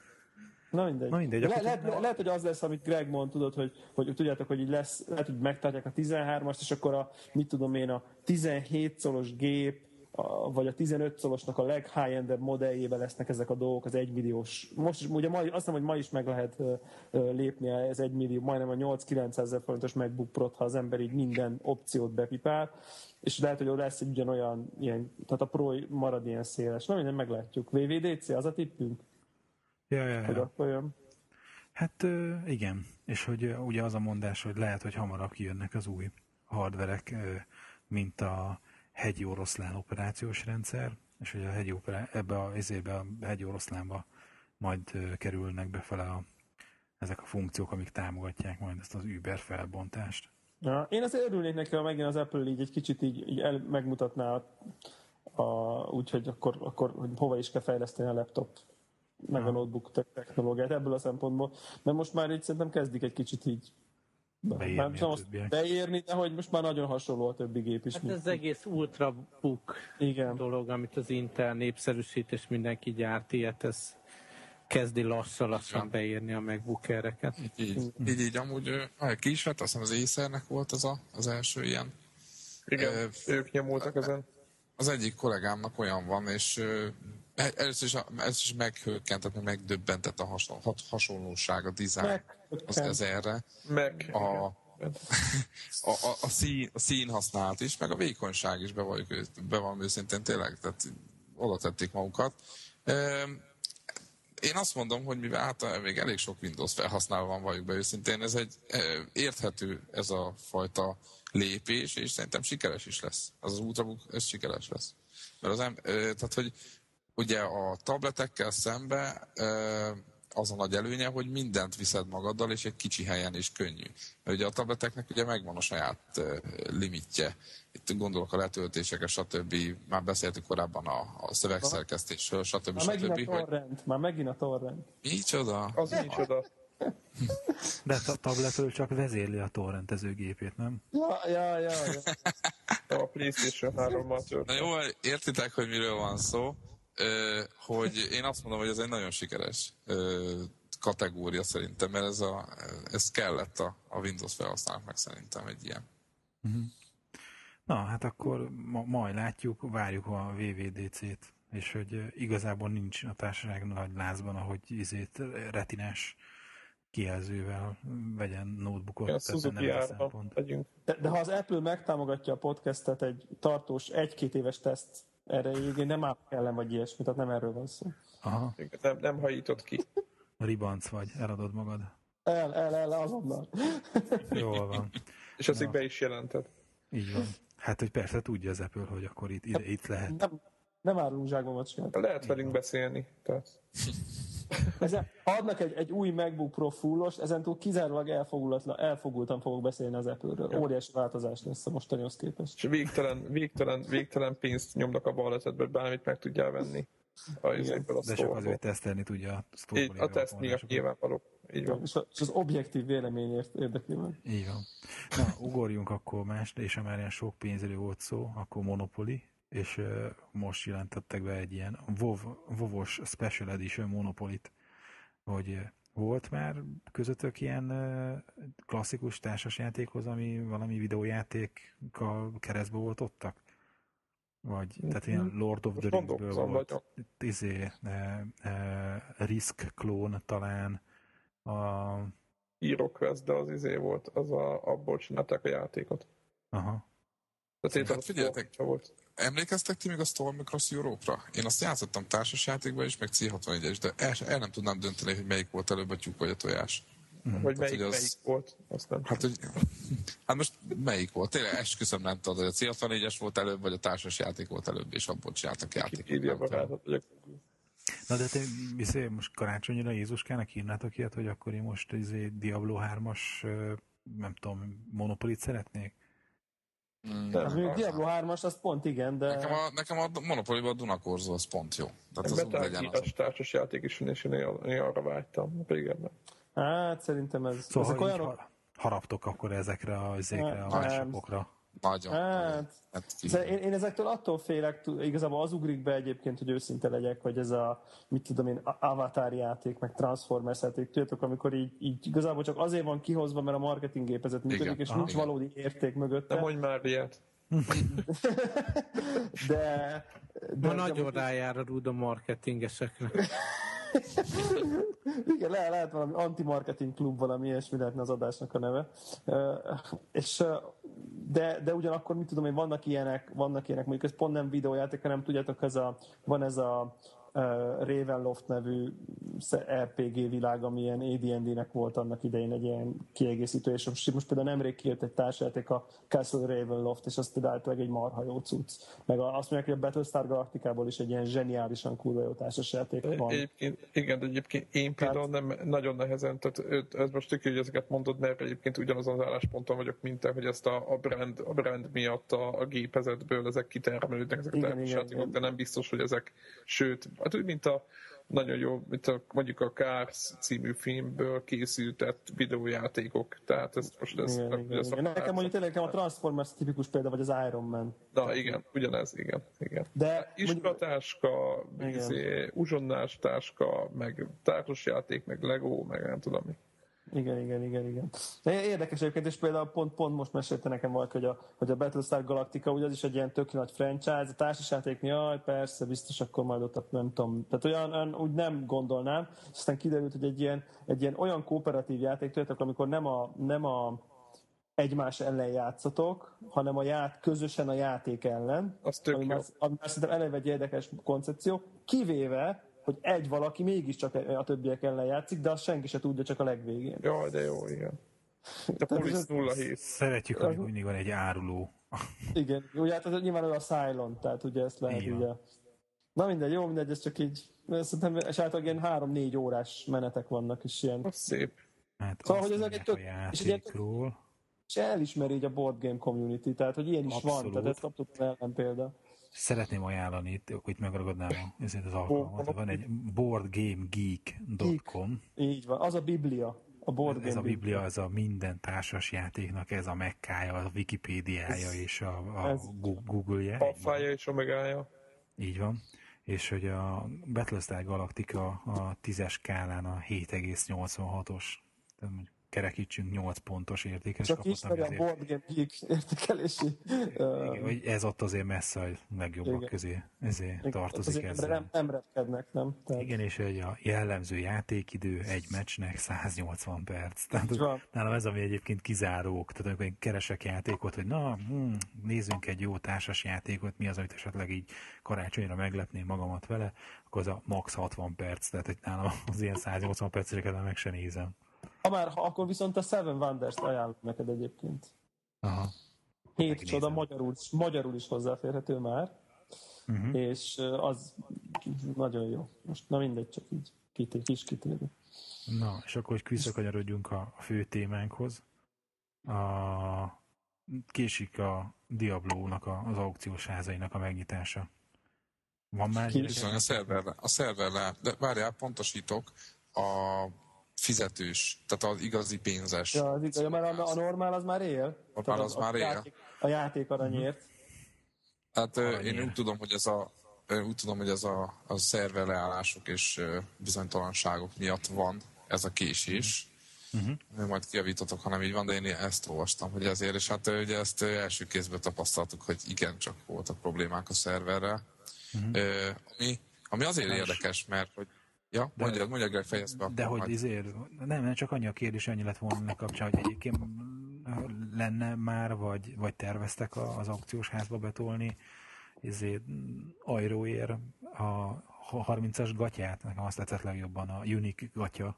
Na mindegy. Lehet, hogy az lesz, amit Greg mond, tudod, hogy tudjátok, hogy így lesz, lehet, hogy megtartják a 13-ast, és akkor a 17 colos gép, vagy a 15 szolosnak a leghigh-endebb modelljében lesznek ezek a dolgok, az 1 milliós. Most is, ugye azt hiszem, hogy ma is meg lehet lépni ez 1 millió, majdnem a 8-900 forintos MacBook Pro-t, ha az ember így minden opciót bepipál, és lehet, hogy lesz egy ugyanolyan, ilyen, tehát a Pro marad ilyen széles. Na minden, meglátjuk. VVDC, az a tippünk? Ja. Hát igen, és hogy ugye az a mondás, hogy lehet, hogy hamarabb kijönnek az új hardverek, mint a hegyi oroszlán operációs rendszer, és hogy ebbe a hegyi oroszlánba majd kerülnek befele ezek a funkciók, amik támogatják majd ezt az Uber felbontást. Ja, én azért örülnék neki, ha megint az Apple így egy kicsit így megmutatná, úgyhogy akkor hogy hova is kell fejleszteni a laptop, meg a notebook technológiát ebből a szempontból, mert most már így szerintem kezdik egy kicsit így beírni, de hogy most már nagyon hasonló a többi gép is. Hát ez egész Ultrabook dolog, amit az Intel népszerűsít, és mindenki gyárt ilyet, ez kezdi lassan beírni a MacBook Air-eket. Így amúgy ki is vett, azt hiszem az Acernek volt az első ilyen. Igen, ők nyomultak ezen. Az egyik kollégámnak olyan van, és először is meghökkentett, meg megdöbbentett a hasonlóság, a design az ezerre. A szín használt is, meg a vékonyság is, bevallom őszintén, tényleg, tehát oda tették magukat. Én azt mondom, hogy mivel hát még elég sok Windows felhasználó van, valljuk be őszintén, ez egy érthető ez a fajta lépés, és szerintem sikeres is lesz. Az Ultrabook, ez sikeres lesz. Mert az ember, tehát, hogy ugye a tabletekkel szemben az a nagy előnye, hogy mindent viszed magaddal, és egy kicsi helyen is könnyű. Mert ugye a tableteknek ugye megvan a saját limitje. Itt gondolok a letöltésekre, stb. Már beszéltük korábban a szövegszerkesztésről, stb. Már megint stb. A torrent, hogy... már megint a torrent. Micsoda? Az micsoda. De a tabletről csak vezérli a torrentezőgépét, nem? Ja. A PlayStation 3-mal tört. Na jó, értitek, hogy miről van szó. Hogy én azt mondom, hogy ez egy nagyon sikeres kategória szerintem, mert ez kellett a Windows felhasználóknak szerintem egy ilyen. Na, hát akkor majd látjuk, várjuk a WWDC-t, és hogy igazából nincs a társaság nagy lázban, ahogy retinás kijelzővel vegyen notebookot. Ja, Suzuki árban megyünk. De ha az Apple megtámogatja a podcastet, egy tartós, 1-2 éves teszt erre így nem állok ellen, vagy ilyesmi, tehát nem erről van szó. Aha. Nem hajított ki. Ribanc vagy, eladod magad. El, azonnal. Jól van. És azt be is jelented. Így van. Hát, hogy persze tudja az Apple, hogy akkor itt lehet. Nem árulunk zsákban sem. Lehet velünk beszélni. Tehát. Ezen, ha adnak egy új MacBook Pro fullost, ezentúl kizárólag elfogultan fogok beszélni az Apple-ről. Ja. Óriási változás lesz a mostanihoz képest. És végtelen pénzt nyomnak a balletetbe, bármit meg tudjál venni. De csak azért tesztelni tudja a sztóból. A teszt miatt nyilvánvaló. Így van. És az objektív véleményért érdekében. Így van. Na, ugorjunk akkor mást, és ha már ilyen sok pénzről volt szó, akkor Monopoly. És most jelentettek be egy ilyen WoW-os Special Edition Monopolyt, hogy volt már közöttök ilyen klasszikus társasjátékhoz, ami valami videójátékkal keresztbe volt ottak? Vagy, tehát ilyen Lord of the Ringsből volt, Risk klón talán. HeroQuest, de az volt, abból csinálták a játékot. Aha. Hát figyeljetek, emlékeztek ti még a Stormcross Europe-ra? Én azt játszottam társasjátékban is, meg C64-es is, de el nem tudnám dönteni, hogy melyik volt előbb a tyúk vagy a tojás. Vagy tehát, melyik volt? Azt nem. Hát most melyik volt? Tényleg esküszöm nem tudod, hogy a C64-es volt előbb, vagy a társasjáték volt előbb, és abból csináltak játékot. Na de te most karácsonyra Jézuskának írnátok ilyet, hogy akkor én most Diablo 3-as, nem tudom, Monopolyt szeretnék? Az még Diablo 3-as, az pont igen, de... Nekem a Monopolyban a Dunakorzó, az pont jó. Én betárgyítás társasjáték is, és én arra vágytam. Régen. Hát szerintem ez... Szóval, ezek olyanok... haraptok akkor ezekre a zékre, a másokokra. Nagyon. Én ezektől attól félek, igazából az ugrik be egyébként, hogy őszinte legyek, hogy ez a, mit tudom én, Avatar játék, meg Transformers játék, tudjátok, amikor így igazából csak azért van kihozva, mert a marketing gépezet működik, igen, és nincs valódi érték mögötte. De mondj már ilyet. de ma nagyon rájár a rúd a marketingeseknek. Igen, lehet valami anti-marketing klub, valami ilyesmi lehetne az adásnak a neve. De ugyanakkor, mit tudom én, vannak ilyenek, mondjuk ez pont nem videójáték, hanem tudjátok, van ez a Ravenloft nevű RPG világ, ami ilyen AD&D-nek volt annak idején egy ilyen kiegészítő, és most például nemrég kijött egy társjáték, a Castle Ravenloft, és azt például egy marha jó cucc. Meg azt mondják, hogy a Battle Star Galactikából is egy ilyen zseniálisan kurva jó társasjáték van. Egyébként én például nem nagyon nehezen, tehát ez most tök, hogy ezeket mondod, mert egyébként ugyanazon az állásponton vagyok, mint te, hogy ezt a brand miatt a gépezetből ezek kitermelődnek, ezek a társasjátékok, de nem biztos, hogy ezek, sőt, hát úgy, mint a nagyon jó, mint mondjuk a Cars című filmből készültett videójátékok. Tehát ez most lesz. Nekem mondjuk tényleg a Transformers tipikus példa, vagy az Iron Man. Na igen, ugyanez, igen. De iskolatáska, uzsonnás táska, meg társasjáték, meg Lego, meg nem tudom mi. Igen. De érdekes egyébként, és például pont most mesélte nekem valaki, hogy a Battlestar Galactica, ugye az is egy ilyen tök nagy franchise, a társasjáték, jaj, persze, biztos, akkor majd ott nem tudom. Tehát olyan úgy nem gondolnám, és aztán kiderült, hogy egy ilyen olyan kooperatív játék, tudjátok, amikor nem a egymás ellen játszatok, hanem közösen a játék ellen. Az tök jó. Ami szerintem eleve egy érdekes koncepció, kivéve hogy egy valaki mégiscsak a többiek ellen játszik, de azt senki se tudja, csak a legvégén. Jaj, de jó, igen. De Police 07. Szeretjük, hogy mindig van egy áruló. Igen, ugye hát nyilván ő a Cylon, tehát ugye ezt lehet ugye. Na mindegy, ez csak így Szerintem általában ilyen 3-4 órás menetek vannak, és ilyen... Szép. Hát szóval, hogy ezek egy tök... És elismeri így a board game community, tehát, hogy ilyen is van, tehát ez abszolút ellen példa. Szeretném ajánlani, itt megragadnám ezért az alkalmat, van egy boardgamegeek.com. Így van, az a biblia. Ez a biblia, az a minden társas játéknak, ez a mekkája, a Wikipédiája és a Google-je. A fája és a megája. Így van. És hogy a Battle Star Galactica a 10-es skálán a 7,86-os, tehát mondjuk kerekítsünk 8 pontos értékes. Csak is meg a board game geek értékelési... Igen, ez ott azért messze a legjobbak igen. közé ezért tartozik azért ezzel. Nem repkednek, nem? Tehát... Igen, és egy a jellemző játékidő egy meccsnek 180 perc. Tehát nálam ez, ami egyébként kizárók. Tehát amikor én keresek játékot, hogy na, nézzünk egy jó társas játékot, mi az, amit esetleg így karácsonyra meglepném magamat vele, akkor az a max 60 perc. Tehát hogy nálam az ilyen 180 perceket meg se nézem. Ha már, akkor viszont a Seven Wonders-t ajánlom neked egyébként. Aha. 7 csoda magyarul is hozzáférhető már, és az nagyon jó. Most na mindegy, csak így kis kitérő. Na, és akkor, hogy visszakanyarodjunk a fő témánkhoz. Késik a Diablo-nak az aukciós házainak a megnyitása. Van már gyerekek? A szerverre, de várjál, pontosítok, fizetős, tehát az igazi pénzes. Ja, az igaz, mert a normál az már él. A játék aranyért. Hát én úgy tudom, hogy ez a szerver leállások és bizonytalanságok miatt van ez a késés. Majd kijavítotok, ha nem így van, de én ezt olvastam, hogy ezért, és hát ugye ezt első kézből tapasztaltuk, hogy igencsak voltak problémák a szerverrel. Ami azért érdekes, mert hogy ja, mondjad, Greg, fejezd be. De hogy ezért, nem csak annyi a kérdés, annyi lett volna ennek kapcsán, hogy egyébként lenne már, vagy terveztek az aukciós házba betolni ezért ajróér a 30-as gatyát, nekem azt tetszett legjobban, a unique gatya.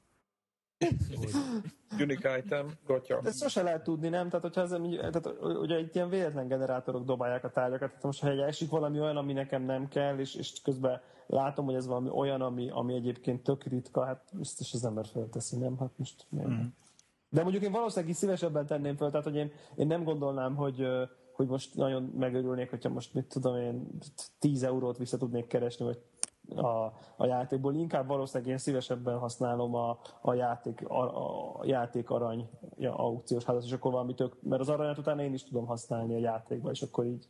Unique item, gotya. Ezt sose lehet tudni, nem? Tehát, ugye itt ilyen véletlen generátorok dobálják a tárgyakat, tehát most, ha esik valami olyan, ami nekem nem kell, és közben látom, hogy ez valami olyan, ami egyébként tök ritka, hát biztos az ember felteszi, nem? Hát most nem. De mondjuk én valószínűleg szívesebben tenném fel, tehát, hogy én nem gondolnám, hogy most nagyon megörülnék, hogyha most, mit tudom én, 10 eurót vissza tudnék keresni, vagy a játékból, inkább valószínűleg én szívesebben használom a játék arany aukciós házat, és akkor valami tök, mert az aranyat utána én is tudom használni a játékba, és akkor így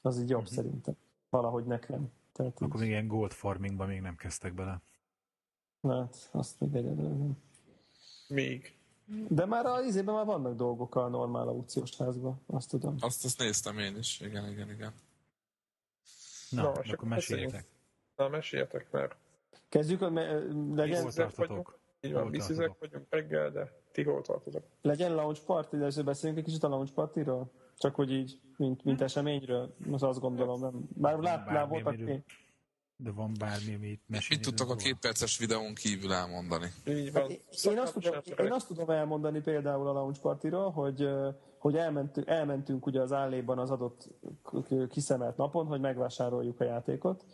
az így jobb szerintem. Valahogy nekem. Tehát akkor így... még ilyen gold farmingba még nem kezdtek bele. Hát, azt még egyedül. Még. De már az izében már vannak dolgok a normál aukciós házban, azt tudom. Azt néztem én is, igen. Na akkor meséljétek. Na, meséljetek már. Kezdjük, legyen... Hol tartotok? Így van, viszizek vagyunk reggel, de ti hol tartotok? Legyen launch party, de ezzel beszélünk egy kicsit a launch partyról? Csak hogy így, mint eseményről, most azt gondolom, nem. Bár láb voltak én. De van bármi, amit mesélni. Mit tudtak a 2 perces videón kívül elmondani? Így van. Én azt tudom elmondani például a launch partyról, hogy elmentünk ugye az álléban az adott kiszemelt napon, hogy megvásároljuk a játékot,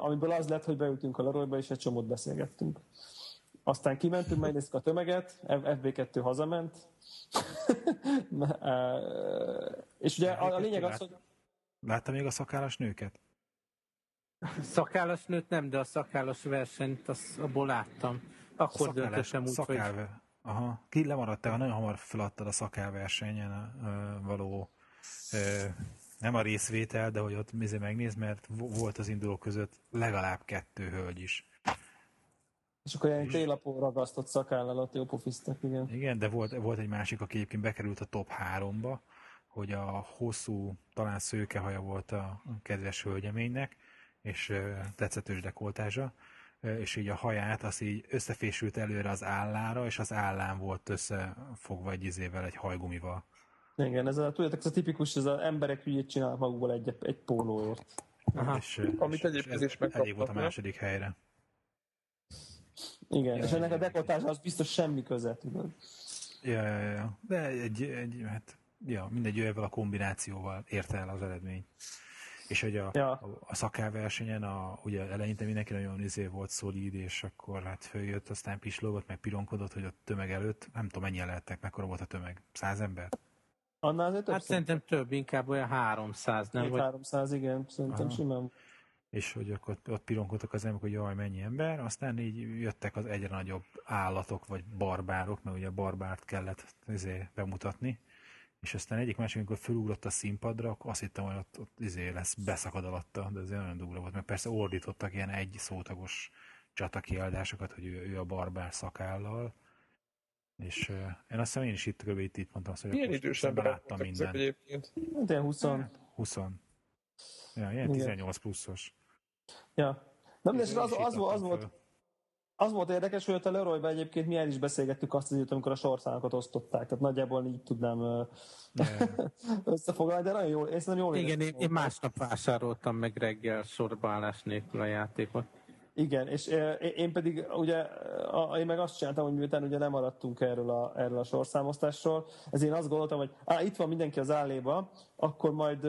amiből az lett, hogy beültünk a larójba, és egy csomót beszélgettünk. Aztán kimentünk, megnéztük a tömeget, FB2 hazament, és ugye a lényeg az, hogy... Látta még a szakállas nőket? Szakállas nőt nem, de a szakállas versenyt abból láttam. Akkor döntöttem úgy, hogy... Aha, ki lemaradtál, nagyon hamar feladtad a szakálversenyen való... Nem a részvétel, de hogy ott megnézd, mert volt az indulók között legalább 2 hölgy is. És akkor ilyen télapó ragasztott szakállal a teopofisztek, igen. Igen, de volt egy másik, aki egyébként bekerült a top 3-ba, hogy a hosszú, talán szőkehaja volt a kedves hölgyeménynek, és tetszetős dekoltázsa, és így a haját az így összefésült előre az állára, és az állán volt összefogva egy izével, egy hajgumival. Igen, tudjátok, ez a tipikus, ez az emberek hülyét csinálnak magukból egy pólóért. Aha. Amit egyébként is megkaptak. Elég volt a második helyre. Igen, és ennek a dekoltázsa az biztos semmi köze, tudod. Ja. De mindegy, jöjjel a kombinációval érte el az eredmény. És hogy a szakálversenyen ugye eleinte mindenki nagyon volt szolíd, és akkor hát följött, aztán pislogott, meg pironkodott, hogy a tömeg előtt, nem tudom, mennyien lehettek, mekkora volt a tömeg? 100 ember? Annál azért több. Hát szerintem több, inkább olyan 300, nem? 300, igen, szerintem simán. És hogy akkor ott pironkodtak az emberek, hogy jaj, mennyi ember, aztán így jöttek az egyre nagyobb állatok, vagy barbárok, mert ugye a barbárt kellett bemutatni, és aztán egyik másik, amikor fölugrott a színpadra, akkor azt hittem, hogy ott lesz beszakad alatta, de ez nagyon dugla volt, meg persze ordítottak ilyen egy szótagos csatakiáldásokat, hogy ő a barbár szakállal, és én azt hiszem, én is hitt, kb. Itt mondtam azt, hogy milyen idős emberek láttam mindent. Egyébként? Hát ilyen 20. Ja, ilyen 18 pluszos. Ja. Nem, és az volt érdekes, hogy a Leroyban egyébként mi el is beszélgettük azt az időt, amikor a sorszámokat osztották. Tehát nagyjából így tudnám összefoglalni, de nagyon jól, és jól igen, én másnap vásároltam meg reggel sorbaállás nélkül a játékot. Igen, és én pedig ugye, én meg azt csináltam, hogy miután ugye lemaradtunk erről a sorszámosztásról, ezért én azt gondoltam, hogy itt van mindenki az álléba, akkor majd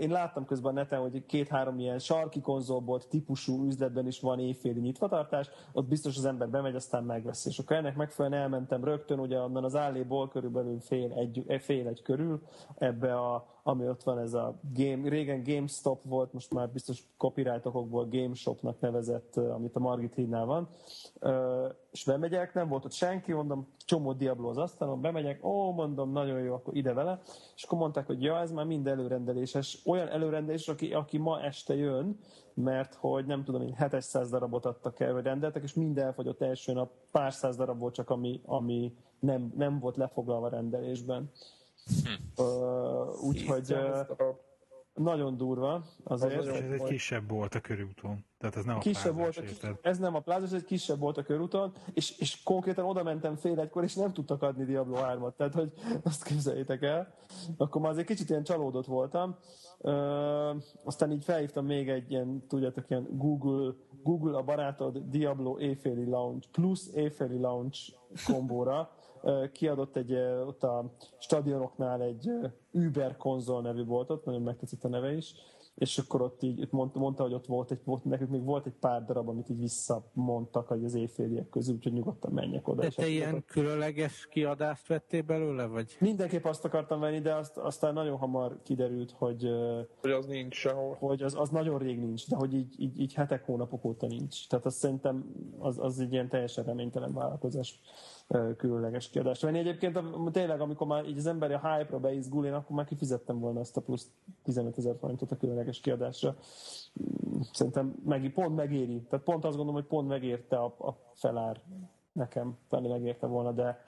én láttam közben a neten, hogy 2-3 ilyen sarki konzolbolt típusú üzletben is van éjféli nyitvatartás, ott biztos az ember bemegy, aztán megveszi. És akkor ennek megfelelően elmentem rögtön, ugye onnan az álléból körülbelül fél egy körül, ami ott van ez a régen GameStop volt, most már biztos copyright okokból GameShopnak nevezett, amit a Margit hídnál van, és bemegyek, nem volt ott senki, mondom, csomó Diablo az asztalon, bemegyek, mondom, nagyon jó, akkor ide vele, és akkor mondták, hogy ez már mind előrendeléses, olyan előrendelés, aki ma este jön, mert hogy nem tudom, én 700 darabot adtak el, vagy rendeltek, és mind elfogyott első nap, pár száz darab volt csak, ami nem volt lefoglalva rendelésben. Úgyhogy nagyon durva azért. Ez egy kisebb volt a körúton. Tehát ez nem kisebb a plázás. Ez nem a plázás, ez egy kisebb volt a körúton, és konkrétan oda mentem fél egykor, és nem tudtak adni Diablo 3-at, tehát hogy azt képzeljétek el. Akkor már azért kicsit ilyen csalódott voltam. Aztán így felhívtam még egy ilyen, tudjátok, ilyen Google a barátod Diablo éjféli launch plusz éjféli launch kombóra. Kiadott ott a stadionoknál egy Uber konzol nevű boltot, nagyon megtetszett a neve is, és akkor ott így mondta, hogy ott volt nekünk még volt egy pár darab, amit így visszamondtak, hogy az éjféliek közül, úgyhogy nyugodtan menjek oda. De te ilyen különleges kiadást vettél belőle, vagy? Mindenképp azt akartam venni, de aztán nagyon hamar kiderült, hogy az nincs sehol. Hogy az nagyon rég nincs, de hogy így hetek, hónapok óta nincs. Tehát azt szerintem az egy ilyen teljesen reménytelen vállalkozás. Különleges kiadást venni. Egyébként tényleg, amikor már így az ember a hype-ra beizgul, én akkor már kifizettem volna ezt a plusz 15 000 forintot a különleges kiadásra. Szerintem pont megéri. Tehát pont azt gondolom, hogy pont megérte a felár nekem. Talán megérte volna, de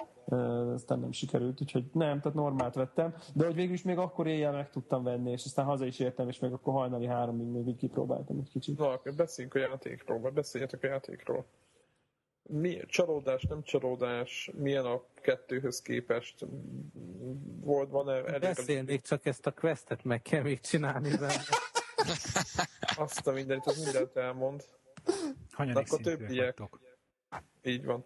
aztán nem sikerült, úgyhogy nem, tehát normált vettem. De hogy végül is még akkor éjjel meg tudtam venni, és aztán haza is értem, és még akkor hajnali 3-ig még így kipróbáltam egy kicsit. Na, beszéljetek a játékról. Mi, csalódás, nem csalódás, milyen a kettőhöz képest volt, van-e elég? Beszélnék, csak ezt a questet meg kell még csinálni. Azt a mindenit, az mindent elmond. Hanyadik szintűek vagytok? Így van.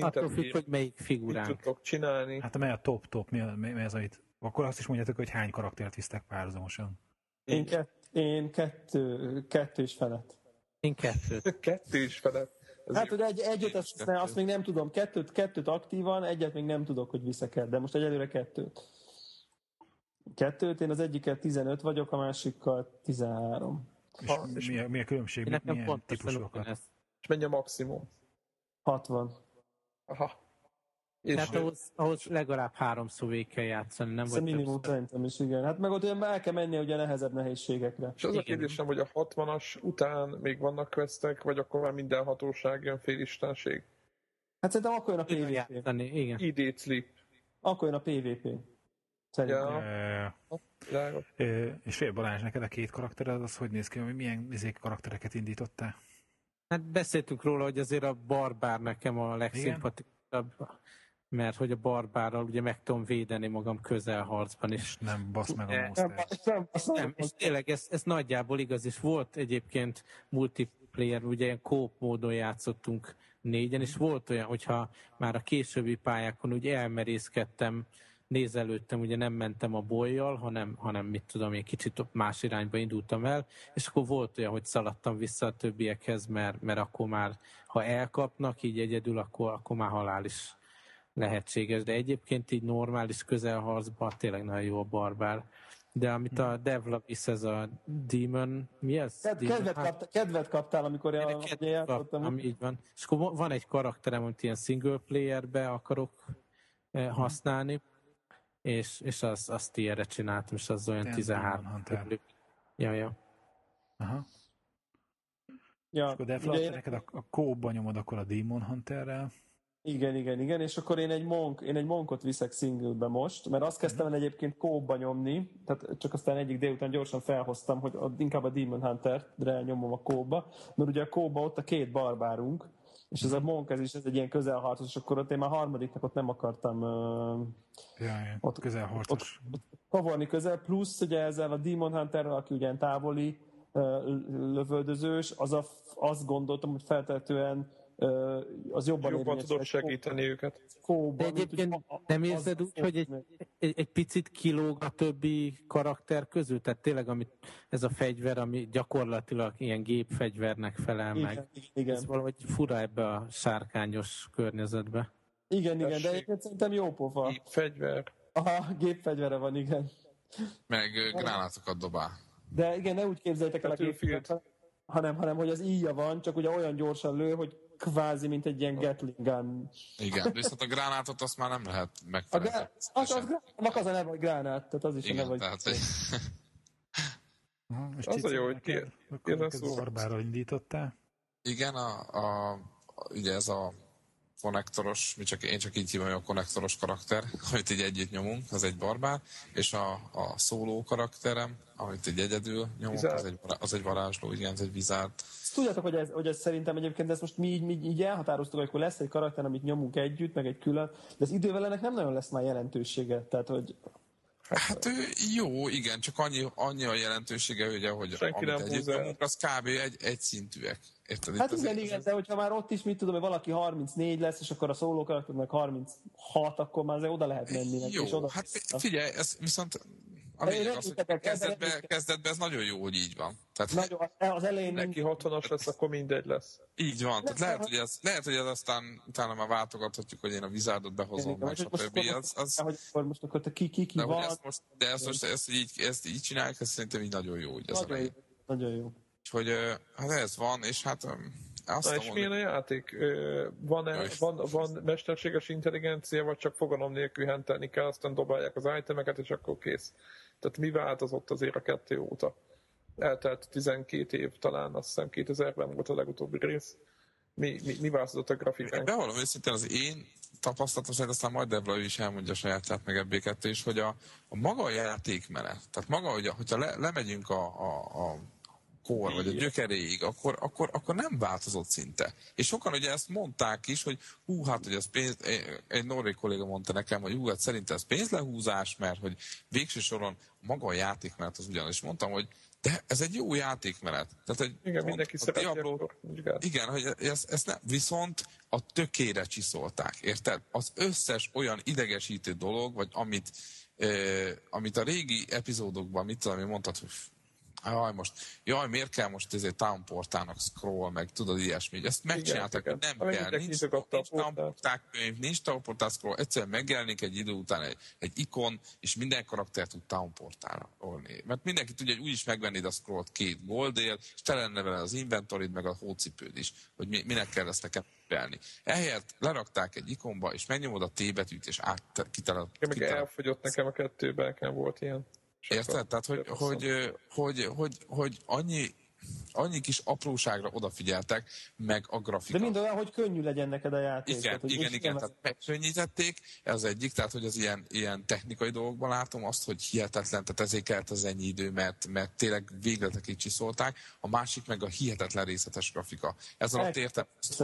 Attól függ, hogy melyik figuránk. Mit tudtok csinálni? Hát mely a top, mi az, amit... Akkor azt is mondjátok, hogy hány karaktert visztek párhuzamosan. Én kettő is felett. Én kettőt. Kettő is felett. Ez hát, hogy egyet azt még nem tudom, kettőt aktívan, egyet még nem tudok, hogy viszek el, de most egyelőre kettőt. Én az egyikkel 15 vagyok, a másikkal 13. És mi a különbség? Milyen típusokat? És mennyi a maximum? 60. Aha. Tehát ahhoz legalább 3 szó végig kell játszani, nem? Ez a minimum szerintem is, igen. Hát meg ott ugye el kell mennie ugye nehezebb nehézségekre. És az a kérdésem, hogy a 60-as után még vannak questek, vagy akkor már minden hatóság jön félistenség? Hát szerintem akkor jön a PvP. Játszani, igen. Idét slip. Akkor jön a PvP. Szerintem. Ja. És fél Balázs, neked a 2 karakter az hogy néz ki, hogy milyen karaktereket indítottál? Hát beszéltünk róla, hogy azért a barbár nekem a legszimpatikusabb. Mert hogy a barbárral ugye meg tudom védeni magam közelharcban is. És nem basz meg a monstert. Nem, és tényleg ez nagyjából igaz is. Volt egyébként multiplayer, ugye ilyen co-op módon játszottunk 4-en, és volt olyan, hogyha már a későbbi pályákon úgy elmerészkedtem nézelődtem, ugye nem mentem a bolyjal, hanem mit tudom, én kicsit más irányba indultam el, és akkor volt olyan, hogy szaladtam vissza a többiekhez, mert akkor már, ha elkapnak így egyedül, akkor már halál is lehetséges, de egyébként így normális közelharcban tényleg nagyon jó a barbár. De amit a Devla visz, ez a Demon, mi ez? Kedvet kaptál, amikor játszottam. Így van. És akkor van egy karakterem, amit ilyen single playerbe akarok használni, és azt ilyenre csináltam, és az olyan 13. Ja. Aha. Ja, és akkor Devla, neked a kóba nyomod akkor a Demon Hunterrel. Igen, és akkor én egy monkot viszek singlebe most, mert azt kezdtem el egyébként kóba nyomni, tehát csak aztán egyik délután gyorsan felhoztam, hogy inkább a Demon Hunter-re nyomom a kóba, mert ugye a kóba ott a két barbárunk, és ez a monk ez egy ilyen közelharcos, és akkor ott én már harmadiknak ott nem akartam ott közelharcos. Kavarni közel, plusz ugye ezzel a Demon Hunterrel, aki ugyan távoli lövöldözős, azt gondoltam, hogy feltehetően az jobban tudod segíteni őket. De egyébként nem érzed úgy, hogy egy picit kilóg a többi karakter közül? Tehát tényleg ez a fegyver, ami gyakorlatilag ilyen gépfegyvernek felel meg. Igen. Ez valahogy fura ebbe a sárkányos környezetbe. Igen, de egyébként szerintem jó pofa. Gépfegyver. Aha, gépfegyvere van, igen. Meg gránátokat dobál. De igen, ne úgy képzeljétek el a gépfegyvert, hanem hogy az íja van, csak ugye olyan gyorsan lő, hogy kvázi, mint egy ilyen Gatling gun. Igen, viszont a gránátot azt már nem lehet megfelelni. Az a neve, hogy gránát, tehát az is igen, a neve, tehát egy... És az a jó, hogy kérdezsz barbárral indítottál. Igen, ugye ez a konnektoros, én csak így hívom, hogy a konnektoros karakter, amit így együtt nyomunk, az egy barbár, és a szóló karakterem, amit így egyedül nyomunk, az egy varázsló, igen, ez egy vizárd. Tudjátok, hogy ez szerintem egyébként ezt most mi így elhatároztuk, hogy akkor lesz egy karakter, amit nyomunk együtt, meg egy külön, de az idővel ennek nem nagyon lesz már jelentősége, tehát hogy... Hát jó, igen, csak annyi a jelentősége, ugye, hogy amit együtt nyomunk, az kb. egy szintűek. Érted, hát igen, de hogyha már ott is, mit tudom, hogy valaki 34 lesz, és akkor a szóló karakternek 36, akkor már oda lehet menni. Jó, és oda hát figyelj, ez viszont a lényeg az, hogy kezdetben ez nagyon jó, hogy így van. Tehát az elején neki 60-as lesz, akkor mindegy lesz. Így van, tehát lehet, hogy ez aztán utána már váltogathatjuk, hogy én a vizárdot behozom, meg stb. Most akkor ki van. De ezt így csinálják, ez szerintem így nagyon jó. Nagyon jó. Úgyhogy hát ez van, és hát azt és milyen a játék? Van mesterséges intelligencia, vagy csak fogalom nélkül hentelni kell, aztán dobálják az itemeket, és akkor kész. Tehát mi változott azért a 2 óta? Eltelt 12 év talán, azt hiszem 2000-ben volt a legutóbbi rész. Mi változott a grafikán? Bevallom őszintén, az én tapasztalatom szerint, aztán majd Debra is elmondja a sajátját, meg ebbé-kettő is, hogy a maga a játékmenet, tehát maga, hogyha lemegyünk a kor, vagy a gyökeréig, akkor nem változott szinte. És sokan ugye ezt mondták is, hogy hogy ez pénz, egy norvég kolléga mondta nekem, hogy hát szerintem ez pénzlehúzás, mert hogy végső soron maga a játékmenet az ugyanis. Mondtam, hogy de ez egy jó játékmenet. Tehát, hogy igen, mindenki szereti. Igen, hogy ezt nem, viszont a tökére csiszolták, érted? Az összes olyan idegesítő dolog, vagy amit a régi epizódokban, mit tudom, mondtad, hogy Jaj, miért kell most ezért townportának scroll, meg tudod ilyesmi. Ezt megcsinálták, hogy nem kell. Nincs townporták könyv, nincs townporták scroll. Egyszerűen megjelenik egy idő után egy ikon, és minden karakter tud townportára olni. Mert mindenki tudja, hogy úgyis megvennéd a scrollt 2 goldért, és te lenne vele az inventorid, meg a hócipőd is, hogy minek kell ezt nekem belni. Ehelyett lerakták egy ikonba, és megnyomod a T betűt, és meg elfogyott nekem a 2-ben, nem volt ilyen. Érted? Tehát, hogy annyi kis apróságra odafigyeltek, meg a grafika. De mind olyan, hogy könnyű legyen neked a játék. Igen, tehát megkönnyítették, ez egyik, tehát hogy az ilyen technikai dolgokban látom azt, hogy hihetetlen, tehát ezért kellett az ennyi idő, mert tényleg végletekig csiszolták, a másik meg a hihetetlen részletes grafika. Ez alatt értem azt,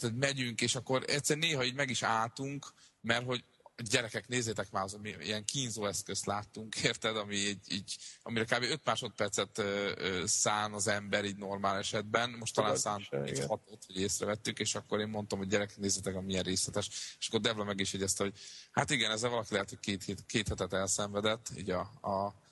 hogy megyünk, és akkor egyszer néha így meg is álltunk, mert hogy gyerekek, nézzétek már, ilyen kínzó eszközt láttunk, érted, ami amire kb. 5 másodpercet szán az ember így normál esetben. Most talán szánt egy hatot, hogy észrevettük, és akkor én mondtam, hogy gyerekek, nézzétek, ami milyen részletes. És akkor Devla meg is jegyezte, hogy hát igen, ezzel valaki lehet, hogy két hetet elszenvedett, így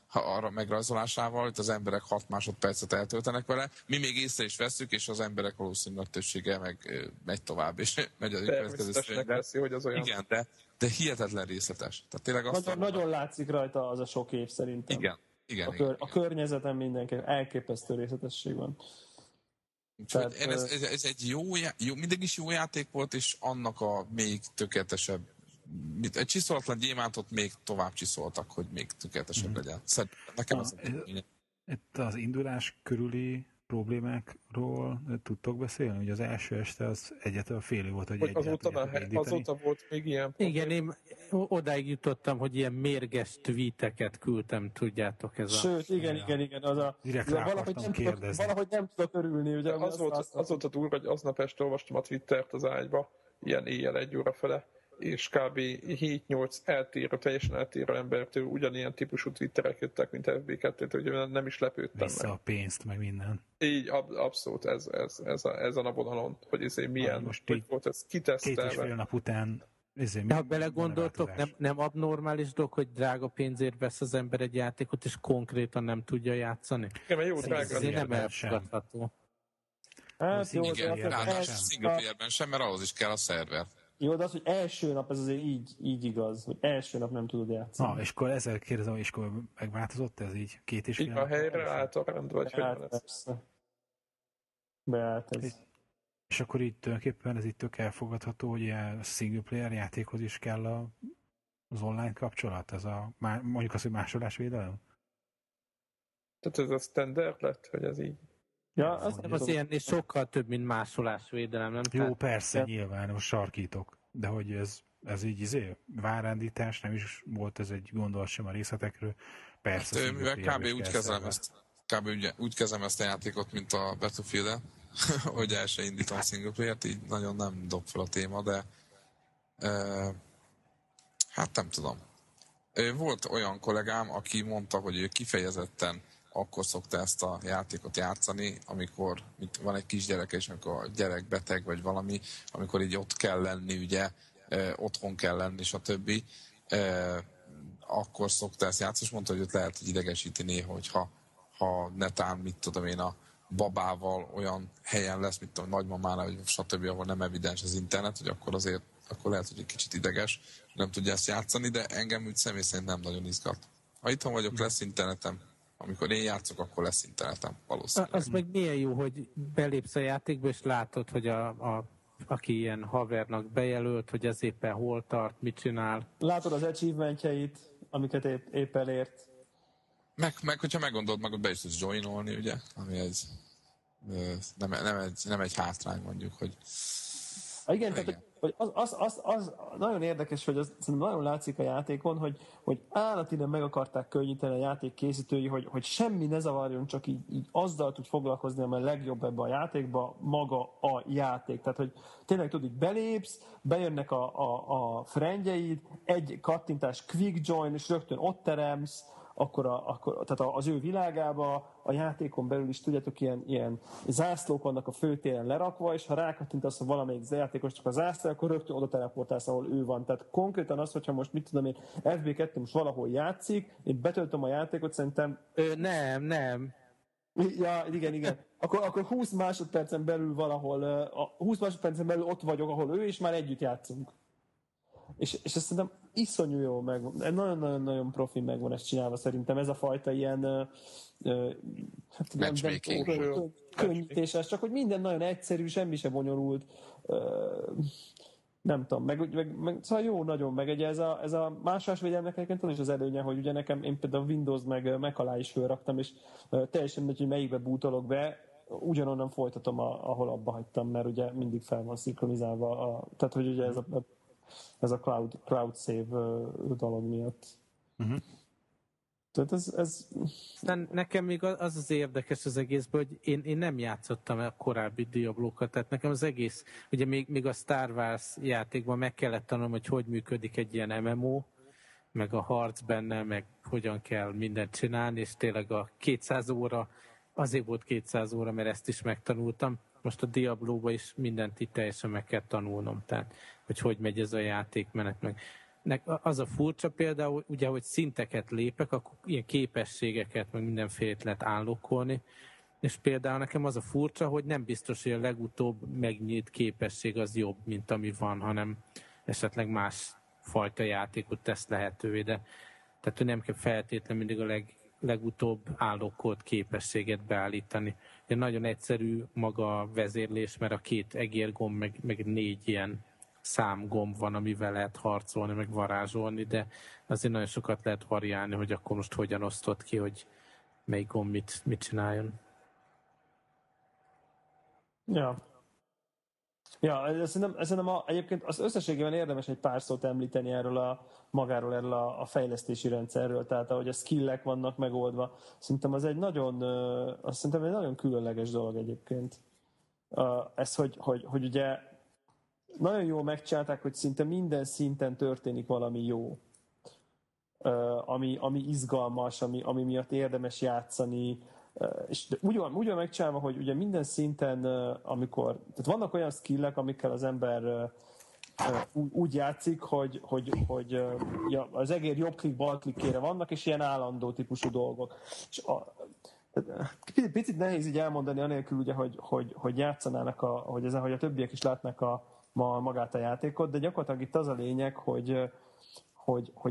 arra megrajzolásával, hogy az emberek 6 másodpercet eltöltenek vele. Mi még észre is veszük, és az emberek valószínűleg többsége meg megy tovább, és megy a következő. Hogy az olyan... Igen, de hihetetlen részletes. Tehát tényleg azt nagyon látszik rajta az a sok év szerintem. Igen. A környezetem mindenképpen elképesztő részletesség van. Tehát, ez egy jó, mindig is jó játék volt, és annak a még tökéletesebb, egy csiszolatlan gyémántot még tovább csiszoltak, hogy még tökéletesebb legyen. Szerintem nekem ez itt az indulás körüli problémákról tudtok beszélni? Ugye az első este az egyetlen fél volt, hogy azóta volt még ilyen probléma. Igen, én odáig jutottam, hogy ilyen mérges tweeteket küldtem, tudjátok ez a... Sőt, igen, az a... Direkt rá akartam kérdezni. Valahogy nem tudok örülni, ugye? Az volt a durva, hogy aznap este olvastam a Twittert az ágyba, ilyen éjjel 1 óra fele, és kb. 7-8 teljesen eltérő embertől ugyanilyen típusú twitterek jöttek, mint FB2-től, hogy nem is lepődtem. Vissza meg a pénzt, meg minden. Így, abszolút, ez a napodalon, hogy ezért milyen, hogy volt ez kitesztelve. 2,5 nap után... Ha belegondoltok, nem abnormális dolog, hogy drága pénzért vesz az ember egy játékot, és konkrétan nem tudja játszani? Igen, mert jó drága. Ez nem elfogadható. Hát jó, szingapérben sem, mert ahhoz is kell a szerver. Jó, de az, hogy első nap ez azért így igaz, hogy első nap nem tudod játszani. Na, és akkor ezzel kérdezem, és akkor megváltozott ez így 2,5 nap? A helyre állt a rend, vagy hogyan lesz? Beállt ez. És akkor így tulajdonképpen ez így tök elfogadható, hogy ilyen single player játékhoz is kell az online kapcsolat, ez a, mondjuk az, hogy másolásvédelem? Tehát ez a standard lett, hogy ez így? Ja, az ilyen és sokkal több, mint másolásvédelem, nem? Jó, persze, nyilván, most sarkítok. De hogy ez így várándítás, nem is volt ez egy gondolat sem a részletekről. Persze. Hát, mivel kb. úgy kezelem ezt a játékot, mint a Battlefield-et, hogy el se indítom single player-t, így nagyon nem dob fel a téma, de hát nem tudom. Volt olyan kollégám, aki mondta, hogy ő kifejezetten akkor szokta ezt a játékot játszani, amikor van egy kisgyerek, és amikor a gyerek beteg, vagy valami, amikor így ott kell lenni, ugye, otthon kell lenni, stb. Akkor szokta ezt játszani, és mondta, hogy ott lehet idegesíti néha, hogyha netán, mit tudom én, a babával olyan helyen lesz, mint a nagymamánál, vagy stb., ahol nem evidens az internet, hogy akkor azért, akkor lehet, hogy egy kicsit ideges, nem tudja ezt játszani, de engem úgy személy szerint nem nagyon izgat. Ha itthon vagyok, lesz internetem. Amikor én játszok, akkor lesz internetem, valószínűleg. Az meg milyen jó, hogy belépsz a játékba, és látod, hogy aki ilyen havernak bejelölt, hogy ez éppen hol tart, mit csinál. Látod az achievementjeit, amiket épp elért. Meg hogyha meggondolod, meg be is tudsz joinolni, ugye? Ami egy, nem egy hátrány, mondjuk, hogy... Igen, tehát az nagyon érdekes, hogy az nagyon látszik a játékon, hogy állatilag meg akarták könnyíteni a játék készítői, hogy semmi ne zavarjon, csak így azzal tud foglalkozni, amely legjobb ebbe a játékba, maga a játék. Tehát, hogy tényleg tudod, hogy belépsz, bejönnek a friendjeid, egy kattintás quick join, és rögtön ott teremsz, akkor tehát az ő világába, a játékon belül is, tudjátok, ilyen zászlók vannak a főtéren lerakva, és ha rákattintasz valamelyik játékos csak a zászló, akkor rögtön oda teleportálsz, ahol ő van. Tehát konkrétan az, hogyha most, mit tudom én, FB2 most valahol játszik, én betöltöm a játékot, szerintem... Nem. Ja, igen. Akkor 20 másodpercen belül valahol, 20 másodpercen belül ott vagyok, ahol ő, és már együtt játszunk. És ezt szerintem iszonyú jól megvan. Nagyon-nagyon profi megvan ezt csinálva szerintem. Ez a fajta ilyen könnyítés, csak hogy minden nagyon egyszerű, semmi se bonyolult. Nem tudom, meg szóval jó, nagyon meg. Ugye ez a másolásvédelemnek egyébként az is az előnye, hogy ugye nekem, én például Windows meg Mac alá is fölraktam, és teljesen mindegy, hogy melyikbe bútolok be, ugyanonnan folytatom, ahol abba hagytam, mert ugye mindig fel van szinkronizálva. Tehát, hogy ugye ez a cloud save dolog miatt. Uh-huh. Tehát ez... Nekem még az érdekes az egészben, hogy én nem játszottam a korábbi Diablókat, tehát nekem az egész, ugye még a Star Wars játékban meg kellett tanulnom, hogy működik egy ilyen MMO, meg a harc benne, meg hogyan kell mindent csinálni, és tényleg a 200 óra, azért volt 200 óra, mert ezt is megtanultam. Most a Diablóban is mindent itt teljesen meg kell tanulnom, tehát hogy megy ez a játékmenet meg. Az a furcsa például, ugye, hogy szinteket lépek, akkor ilyen képességeket, meg mindenfélét lehet állokkolni, és például nekem az a furcsa, hogy nem biztos, hogy a legutóbb megnyílt képesség az jobb, mint ami van, hanem esetleg más fajta játékot tesz lehetővé, de tehát nem kell feltétlenül mindig a legutóbb állokkolt képességet beállítani. De nagyon egyszerű maga a vezérlés, mert a 2 egérgomb, meg 4 ilyen számgomb van, amivel lehet harcolni, meg varázsolni, de azért nagyon sokat lehet variálni, hogy akkor most hogyan osztott ki, hogy melyik gomb mit csináljon. Ja, szerintem egyébként az összességében érdemes egy pár szót említeni erről erről a fejlesztési rendszerről, tehát ahogy a skillek vannak megoldva, szerintem az egy nagyon különleges dolog egyébként. Ez, hogy ugye nagyon jól megcsinálták, hogy szinte minden szinten történik valami jó, ami izgalmas, ami miatt érdemes játszani, és úgy van megcsinálva, hogy ugye minden szinten, amikor, tehát vannak olyan skillek, amikkel az ember úgy játszik, hogy ja, az egér jobb klik, bal klikkére vannak, és ilyen állandó típusú dolgok. És picit nehéz így elmondani, anélkül ugye, hogy játszanának, hogy a többiek is látnak magát a játékot, de gyakorlatilag itt az a lényeg, hogy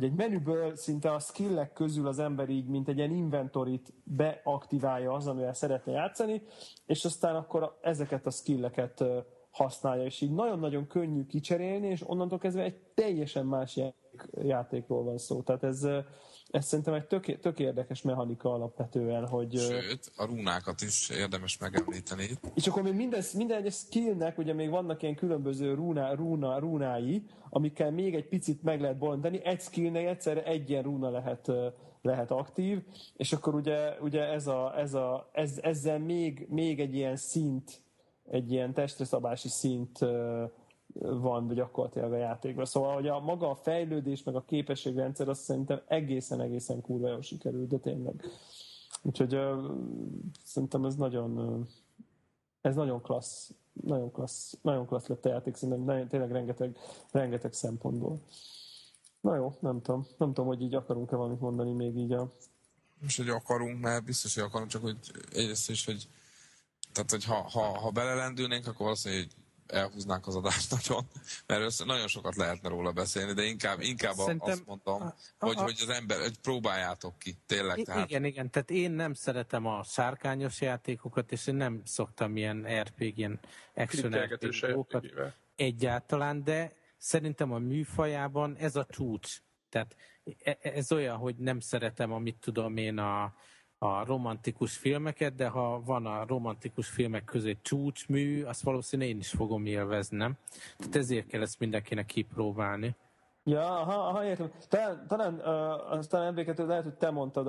egy menüből szinte a skillek közül az ember így, mint egy ilyen inventorit beaktiválja az, amivel szeretne játszani, és aztán akkor ezeket a skilleket használja, és így nagyon-nagyon könnyű kicserélni, és onnantól kezdve egy teljesen más játékról van szó. Tehát ez szerintem egy tök érdekes mechanika alapvetően, hogy... Sőt, a rúnákat is érdemes megemlíteni. És akkor még minden egyes skillnek ugye még vannak ilyen különböző rúnái, amikkel még egy picit meg lehet bontani. Egy skillnek egyszerre egy ilyen rúna lehet aktív, és akkor ugye ezzel még egy ilyen szint, egy ilyen testreszabási szint van gyakorlatilag a játékban. Szóval, hogy maga a fejlődés, meg a képességrendszer, azt szerintem egészen kurva jól sikerült, de tényleg. Úgyhogy szerintem ez nagyon klassz lett a játék, szerintem tényleg rengeteg szempontból. Na jó, nem tudom, hogy így akarunk-e valamit mondani még így a... És hogy akarunk, mert biztos, hogy akarunk, csak hogy egyrészt is, hogy tehát, hogy ha belelendülnénk, akkor valószínűleg elhúznánk az adást nagyon, mert nagyon sokat lehetne róla beszélni, de inkább azt mondtam, hogy az ember, hogy próbáljátok ki, tényleg. Tehát. Igen, tehát én nem szeretem a sárkányos játékokat, és én nem szoktam ilyen RPG, ilyen action RPG-okat egyáltalán, de szerintem a műfajában ez a csúcs. Tehát ez olyan, hogy nem szeretem, amit tudom én a romantikus filmeket, de ha van a romantikus filmek közé csúcsmű, azt valószínűleg én is fogom élvezni, nem? Tehát ezért kell ezt mindenkinek kipróbálni. Ja, aha, értem. Talán emlékező, lehet, hogy te mondtad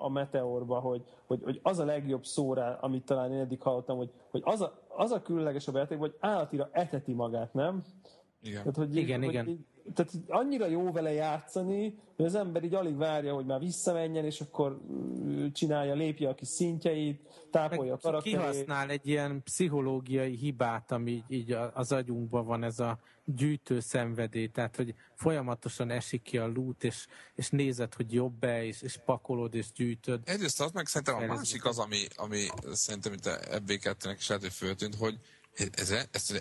a Meteorba, hogy az a legjobb szóra, amit talán én eddig hallottam, hogy az a különlegesebb játék, hogy állatira eteti magát, nem? Igen. Tehát, igen. Tehát annyira jó vele játszani, hogy az ember így alig várja, hogy már visszamenjen, és akkor csinálja, lépje a kis szintjeit, tápolja a karakterét. Kihasznál egy ilyen pszichológiai hibát, ami így az agyunkban van, ez a gyűjtő szenvedély, tehát hogy folyamatosan esik ki a loot, és nézed, hogy jobb-e, és pakolod, és gyűjtöd. Egyrészt az meg szerintem a másik az, ami szerintem itt a FB2-nek is lehet, hogy föltűnt, hogy ez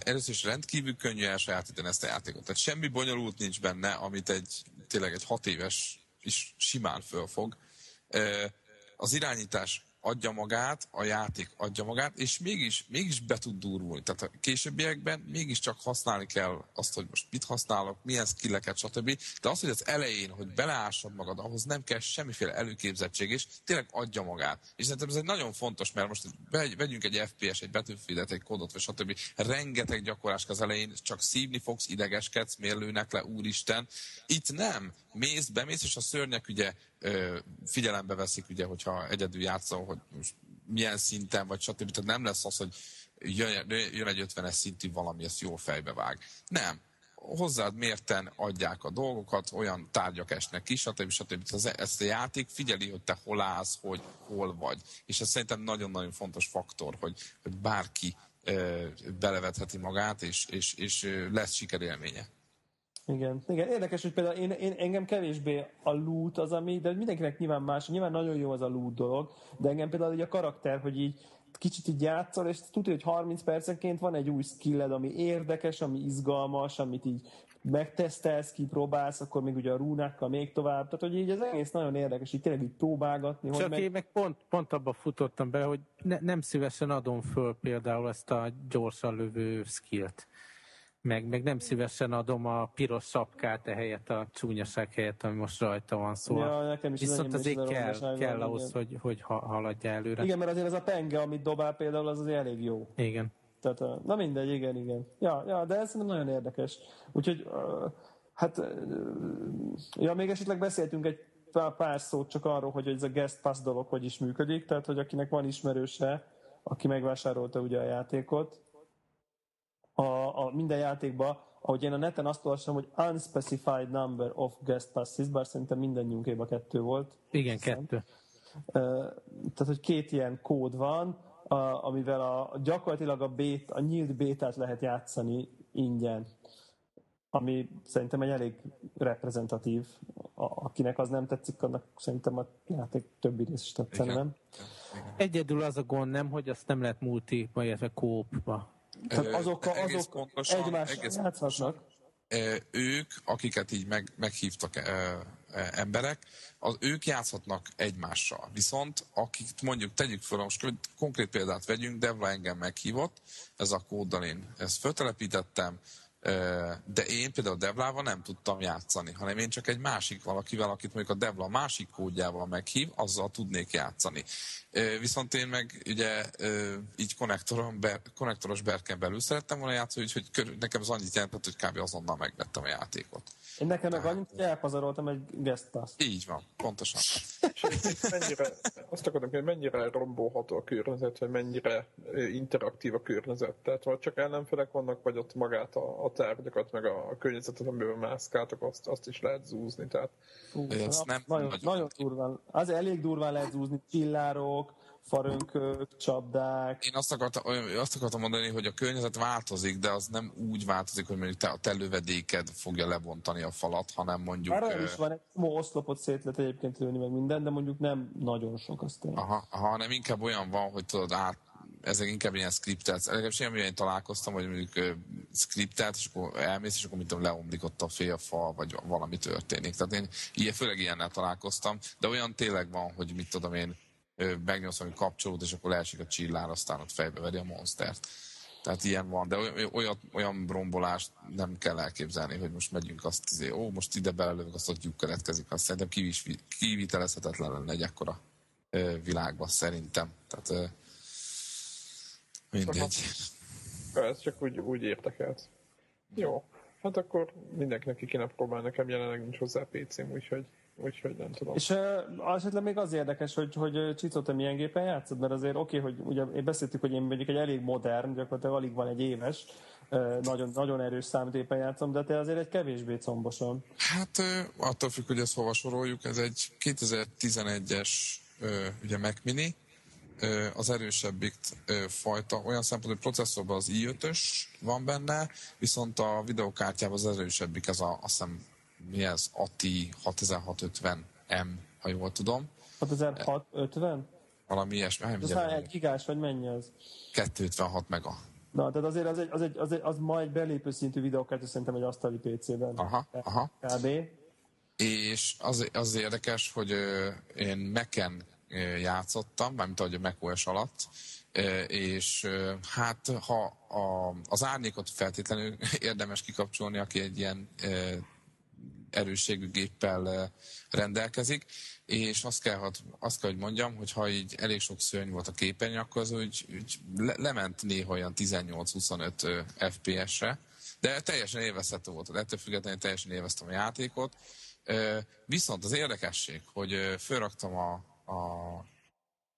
először is rendkívül könnyű elsajátítani ezt a játékot. Tehát semmi bonyolult nincs benne, amit tényleg egy 6 éves is simán fölfog. Az irányítás adja magát, a játék adja magát, és mégis be tud durvulni. Tehát a későbbiekben mégiscsak használni kell azt, hogy most mit használok, milyen skilleket, stb. De az, hogy az elején, hogy beleássad magad, ahhoz nem kell semmiféle előképzettség, és tényleg adja magát. És szerintem ez egy nagyon fontos, mert most vegyünk egy FPS, egy Battlefield-et, egy CoD-ot, vagy stb. Rengeteg gyakorlás az elején, csak szívni fogsz, idegeskedsz, mérlőnek le, úristen. Itt nem. Mész, bemész, és a szörnyek ugye figyelembe veszik, ugye, hogyha egyedül játszol, hogy most milyen szinten, vagy stb. Tehát nem lesz az, hogy jön egy 50-es szintű valami, ezt jól fejbevág. Nem. Hozzád mérten adják a dolgokat, olyan tárgyak esnek ki, stb. Stb. Ezt a játék figyeli, hogy te hol állsz, hogy hol vagy. És ez szerintem nagyon-nagyon fontos faktor, hogy bárki belevetheti magát, és lesz sikerélménye. Igen, igen, érdekes, hogy például én engem kevésbé a loot az, ami, de mindenkinek nyilván más, nyilván nagyon jó az a loot dolog, de engem például így a karakter, hogy így kicsit így játszol, és tudod, hogy 30 percenként van egy új skilled, ami érdekes, ami izgalmas, amit így megtesztelsz, kipróbálsz, akkor még ugye a rúnákkal még tovább, tehát hogy így az egész nagyon érdekes, így tényleg így próbálgatni. Csak hogy én meg pont abba futottam bele, hogy nem szívesen adom föl például ezt a gyorsan lövő skillt. Meg nem szívesen adom a piros sapkát helyett, a csúnyaság helyett, ami most rajta van, szóval. Ja, viszont azért kell ahhoz, hogy haladja előre. Igen, mert azért ez a penge, amit dobál például, az azért elég jó. Igen. Tehát, na mindegy, igen. Ja, de ez nagyon érdekes. Úgyhogy, ja, még esetleg beszéltünk egy pár szót csak arról, hogy ez a guest pass dolog hogy is működik, tehát, hogy akinek van ismerőse, aki megvásárolta ugye a játékot, a minden játékban, ahogy én a neten azt olvasom, hogy unspecified number of guest passes, bár szerintem mindennyiunkéban 2 volt. Igen, 2. Tehát, hogy 2 ilyen kód van, amivel gyakorlatilag a nyílt bétát lehet játszani ingyen, ami szerintem egy elég reprezentatív. Akinek az nem tetszik, annak szerintem a játék többi rész is tetszene, nem? Egyedül az a gond, nem, hogy azt nem lehet multi, illetve co-opba. Tehát azok egymás játszhatnak. Ők, akiket így meghívtak emberek, ők játszhatnak egymással. Viszont akik mondjuk tegyük fel, most konkrét példát vegyünk, Devla engem meghívott, ez a kóddal én ezt föltelepítettem, de én például Devlával nem tudtam játszani, hanem én csak egy másik valakivel, akit mondjuk a Devla a másik kódjával meghív, azzal tudnék játszani. Viszont én meg ugye így konnektoros berken belül szerettem volna játszani, úgyhogy nekem az annyit jelentett, hogy kb. Azonnal megvettem a játékot. Én nekem meg annyit, hogy elpazaroltam egy guest pass-t. Így van, pontosan. Azt akarom, hogy mennyire rombolható a környezet, vagy mennyire interaktív a környezet. Tehát ha csak ellenfelek vannak, vagy ott magát a tárgyakat, meg a környezetet, amiből mászkáltak, azt is lehet zúzni. Tehát, nagyon durván. Az elég durván lehet zúzni, pillárok, farönkök, csapdák. Én azt akartam mondani, hogy a környezet változik, de az nem úgy változik, hogy mondjuk a te lövedéked fogja lebontani a falat, hanem mondjuk... Már is van egy oszlopot szét lehet egyébként lőni meg minden, de mondjuk nem nagyon sok azt tényleg. Aha, hanem inkább olyan van, hogy tudod, ezek inkább ilyen scriptelt. Legalábbis ilyen, amivel én találkoztam, hogy mondjuk scriptelt, és akkor elmész, és akkor leomlik ott a félfal, vagy valami történik. Tehát én főleg ilyennel találkoztam, de olyan tényleg van, hogy mit tudom én, megnyomsz valami kapcsolót, és akkor leesik a csillár, aztán ott fejbe veri a monstert. Tehát ilyen van, de olyan rombolást nem kell elképzelni, hogy most megyünk azt, most ide belelövök, azt ott lyuk keletkezik. Azt szerintem kivitelezhetetlen lenne egy ekkora világban szerintem. Tehát mindegy. Ez csak úgy értekelt. Jó, hát akkor mindenkinek ki kéne próbálni, nekem jelenleg nincs hozzá PC-m, úgyhogy nem tudom. És esetleg még az érdekes, hogy Csicó, te milyen gépen játszod, mert azért oké, hogy ugye beszéltük, hogy én mondjuk egy elég modern, gyakorlatilag alig van egy éves, nagyon, nagyon erős számítépen játszom, de te azért egy kevésbé combosan. Hát attól függ, hogy ezt hova soroljuk, ez egy 2011-es ugye Mac Mini, az erősebbik fajta, olyan szempontból, hogy processzorban az i5-ös van benne, viszont a videokártyában az erősebbik, ez azt hiszem, mi ez? ATI 6650M, ha jól tudom. 6650? Valami ilyesmi. Ez már egy gigás, vagy mennyi az? 256 mega. Na, tehát azért az ma egy belépő szintű videokártya szerintem egy asztali PC-ben. Aha. Kb. És az érdekes, hogy én Mac-en játszottam, mármint ahogy a macOS alatt, és hát ha az árnyékot feltétlenül érdemes kikapcsolni, aki egy ilyen erősségű géppel rendelkezik, és azt kell, hogy mondjam, hogy ha így elég sok szörny volt a képernyő, akkor az úgy lement néha olyan 18-25 FPS-re, de teljesen élvezhető volt. Ettől függetlenül teljesen élveztem a játékot, Viszont az érdekesség, hogy fölraktam a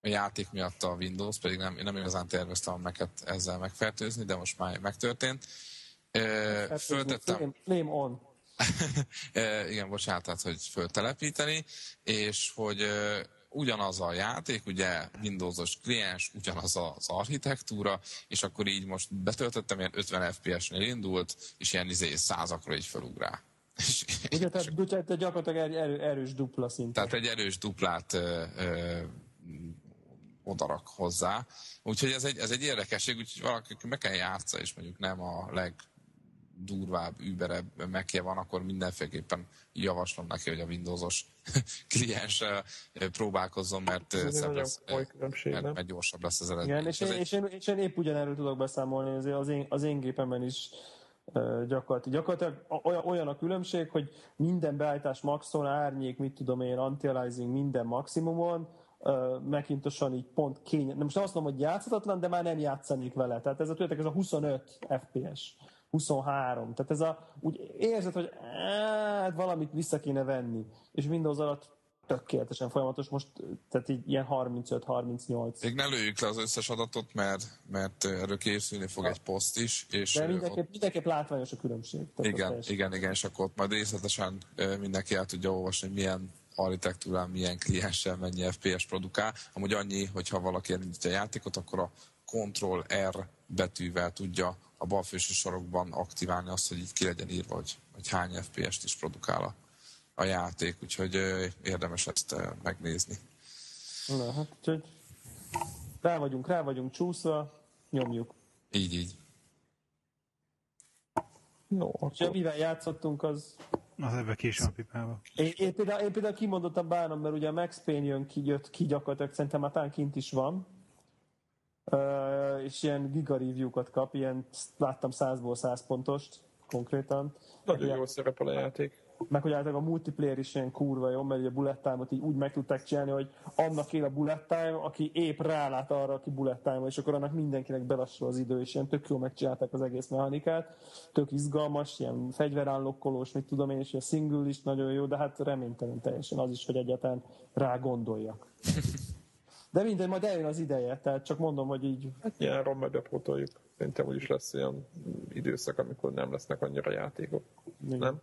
játék miatt a Windows, pedig nem igazán terveztem a Mac-et ezzel megfertőzni, de most már megtörtént. Föltettem... Flame on. Igen, bocsánat, hogy föltelepíteni, és hogy ugyanaz a játék, ugye Windows-os kliens, ugyanaz az architektúra, és akkor így most betöltöttem, ilyen 50 FPS-nél indult, és ilyen 100-akra így felugrál. Igen, tehát gyakorlatilag egy erős dupla szint. Tehát egy erős duplát odarak hozzá. Úgyhogy ez egy érdekesség, úgyhogy valaki meg kell játsza, és mondjuk nem a legdurvább, überebb Mac-je van, akkor mindenféleképpen javaslom neki, hogy a Windows-os kliens próbálkozzon, mert szebb lesz, mert gyorsabb lesz az eredmény. Igen, és én épp ugyanerről tudok beszámolni, az én gépemben is gyakorlatilag olyan a különbség, hogy minden beállítás maxon, árnyék, mit tudom én, anti-aliasing, minden maximumon, Macintoson így pont most azt mondom, hogy játszhatatlan, de már nem játszanék vele. Tehát ez a 25 FPS, 23. Tehát ez úgy érzed, hogy valamit vissza kéne venni. És Windows alatt tökéletesen folyamatos, most tehát így ilyen 35-38. Még ne lőjük le az összes adatot, mert erről készülni fog egy poszt is. És de mindenképp látványos a különbség. Igen, és akkor ott majd részletesen mindenki el tudja olvasni, milyen architektúrán, milyen klienssel, mennyi FPS produkál. Amúgy annyi, hogyha valaki elindítja a játékot, akkor a Ctrl-R betűvel tudja a bal felső sarokban aktiválni azt, hogy így ki legyen írva, hogy hány FPS-t is produkál a játék, úgyhogy érdemes ezt megnézni. Na, hát úgyhogy rá vagyunk csúszva, nyomjuk. Így. No, akkor... mivel játszottunk, az... Az ebben később a pipába. Én például kimondottam bánom, mert ugye a Max Payne jött ki gyakorlatilag, szerintem már tán kint is van, és ilyen giga review-kat kap, ilyen láttam 100-ból 100 pontost konkrétan. Nagyon jól szerepel a játék. Meg hogy általában a multiplayer is ilyen kurva jó, mert ugye a bullet time-ot így úgy meg tudták csinálni, hogy annak él a bullet time, aki épp rálát arra, aki bullet time, és akkor annak mindenkinek belassul az idő, és ilyen tök jól megcsinálták az egész mechanikát, tök izgalmas, ilyen fegyverállokkolós, mit tudom én, és a single is nagyon jó, de hát reménytelen teljesen az is, hogy egyáltalán rá gondoljak. De mindegy, majd eljön az ideje, tehát csak mondom, hogy így... Hát nyáron majd bepótoljuk. Szerintem úgyis lesz ilyen időszak, amikor nem lesznek annyira játékok, nem?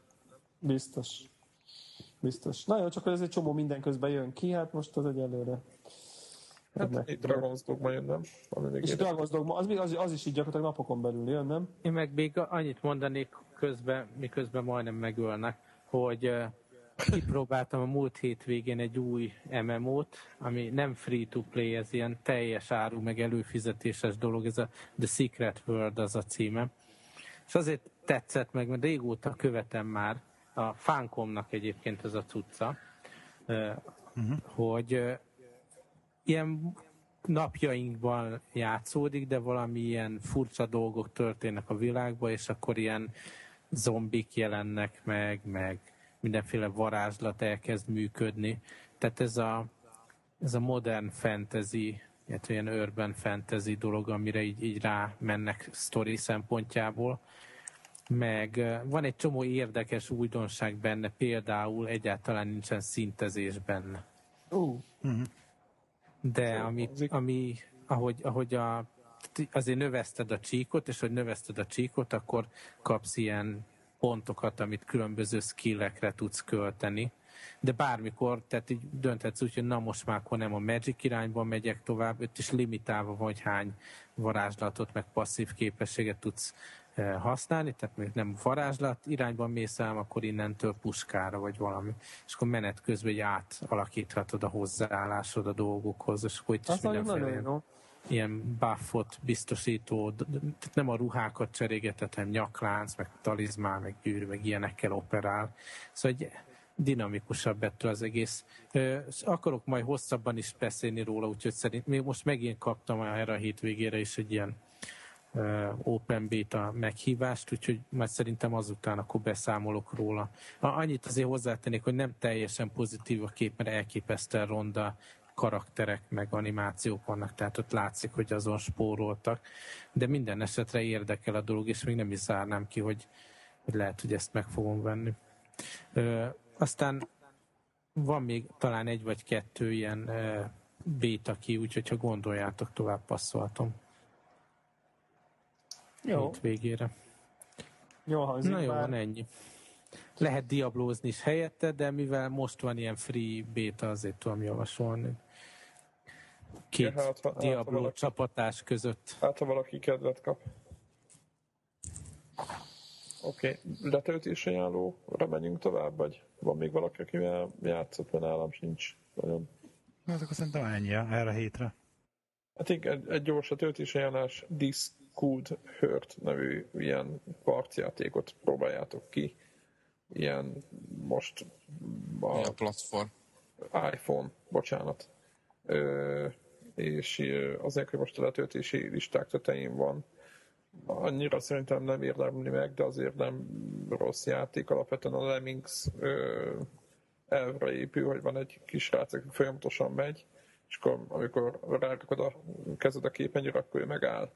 Biztos. Na jó, csak ez egy csomó minden közben jön ki, hát most az egyelőre. Hát itt Dragon's Dogma jön, nem? És Dragon's Dogma, az is így gyakorlatilag napokon belül jön, nem? Én meg még annyit mondanék közben, miközben majdnem megölnek, hogy kipróbáltam a múlt hétvégén egy új MMO-t, ami nem free-to-play, ez ilyen teljes áru, meg előfizetéses dolog, ez a The Secret World az a címe. És azért tetszett meg, mert régóta követem már, a Funcomnak egyébként ez a cucca, hogy ilyen napjainkban játszódik, de valami ilyen furcsa dolgok történnek a világban, és akkor ilyen zombik jelennek meg mindenféle varázslat elkezd működni. Tehát ez a modern fantasy, ilyen urban fantasy dolog, amire így rá mennek sztori szempontjából. Meg van egy csomó érdekes újdonság benne, például egyáltalán nincsen szintezés benne. De ami ahogy azért növeszted a csíkot, és hogy növeszted a csíkot, akkor kapsz ilyen pontokat, amit különböző skillekre tudsz költeni. De bármikor, tehát így dönthetsz úgy, hogy na most már akkor nem a Magic irányba megyek tovább, ott is limitálva vagy hány varázslatot, meg passzív képességet tudsz használni, tehát még nem varázslat irányban mész el, akkor innentől puskára vagy valami, és akkor menet közben így átalakíthatod a hozzáállásod a dolgokhoz, és akkor itt is mindenféle ilyen buffot biztosító, tehát nem a ruhákat cserégeted, hanem nyaklánc, meg talizmán, meg gyűrű, meg ilyenekkel operál, szóval egy dinamikusabb ettől az egész. Akarok majd hosszabban is beszélni róla, úgyhogy szerint még most megint kaptam erre a hétvégére is egy ilyen Open Beta meghívást, úgyhogy már szerintem azután akkor beszámolok róla. Annyit azért hozzátennék, hogy nem teljesen pozitív a kép, mert elképesztően ronda karakterek meg animációk vannak, tehát ott látszik, hogy azon spóroltak, de minden esetre érdekel a dolog, és még nem is zárnám ki, hogy lehet, hogy ezt meg fogom venni. Aztán van még talán egy vagy kettő ilyen béta ki, úgyhogy ha gondoljátok, tovább passzoltam. Jó. Hét végére. Jó hangzik. Na jó, van ennyi. Lehet diablózni is helyette, de mivel most van ilyen free béta, azért tudom javasolni. Két Diablo csapatás között. Hát, ha valaki kedvet kap. Oké, letöltés ajánlóra menjünk tovább, vagy van még valaki, akivel játszott, mert nálam sincs nagyon. Na, akkor szerintem ennyi erre hétre. Hát igen, egy gyors letöltés ajánlás, This Could Hurt nevű ilyen parcjátékot próbáljátok ki. Ilyen most a ilyen platform. iPhone, bocsánat. És azért, hogy most a letöltési listák tetején van, annyira szerintem nem érdemli meg, de azért nem rossz játék. Alapvetően a Lemmings elvre épül, hogy van egy kis srác, aki folyamatosan megy, és akkor, amikor rárakod a kezed a képernyőre, akkor ő megáll.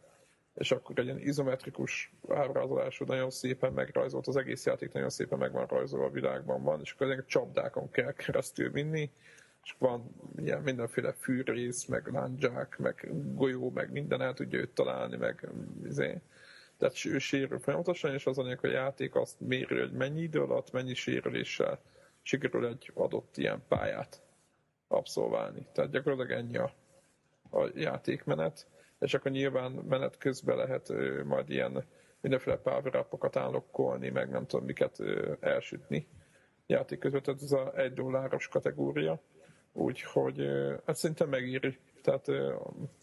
És akkor egy ilyen izometrikus ábrázolású, nagyon szépen megrajzolt, az egész játék nagyon szépen meg van rajzolva, a világban van, és akkor csapdákon kell keresztül vinni, és van ilyen mindenféle fűrész, meg lándzsák, meg golyó, meg minden, el tudja őt találni, meg izé. Tehát ő sérül folyamatosan, és az anyag, hogy a játék azt méri, hogy mennyi idő alatt, mennyi sérüléssel sikerül egy adott ilyen pályát abszolválni. Tehát gyakorlatilag ennyi a játékmenet, és akkor nyilván menet közben lehet majd ilyen mindenféle power-up-okat állokkolni, meg nem tudom miket elsütni játék közben, tehát ez a $1 kategória. Úgyhogy hát szerintem megíri. Tehát,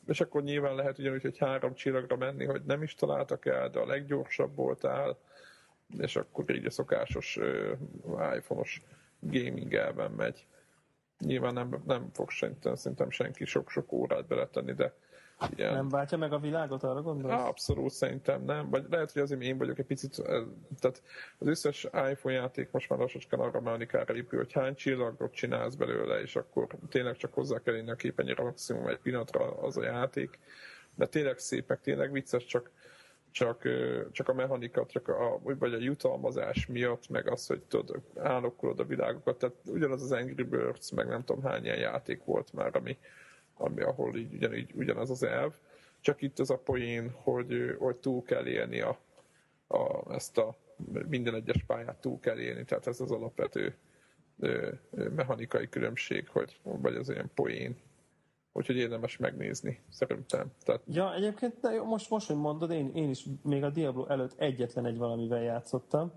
és akkor nyilván lehet ugyanúgy, hogy 3 csillagra menni, hogy nem is találtak el, de a leggyorsabb voltál, és akkor így a szokásos iPhone-os gaming-elben megy. Nyilván nem fog szerintem senki sok-sok órát beletenni, de ilyen... Nem váltja meg a világot, arra gondolsz? Abszolút szerintem nem, vagy lehet, hogy azért én vagyok egy picit, tehát az összes iPhone játék most már lassacskán arra mechanikára épül, hogy hány csillagot csinálsz belőle, és akkor tényleg csak hozzá kell inni a képernyőre maximum egy pillanatra az a játék, de tényleg szép, meg tényleg vicces, csak a mechanika, csak vagy a jutalmazás miatt, meg az, hogy tudod, állokkolod a világokat, tehát ugyanaz az Angry Birds, meg nem tudom hány ilyen játék volt már, ami ahol így, ugyanaz az elv, csak itt az a poén, hogy túl kell élni ezt a minden egyes pályát túl kell élni, tehát ez az alapvető mechanikai különbség, vagy az ilyen poén. Úgyhogy érdemes megnézni, szerintem. Tehát... Ja, egyébként most, hogy mondod, én is még a Diablo előtt egyetlen egy valamivel játszottam.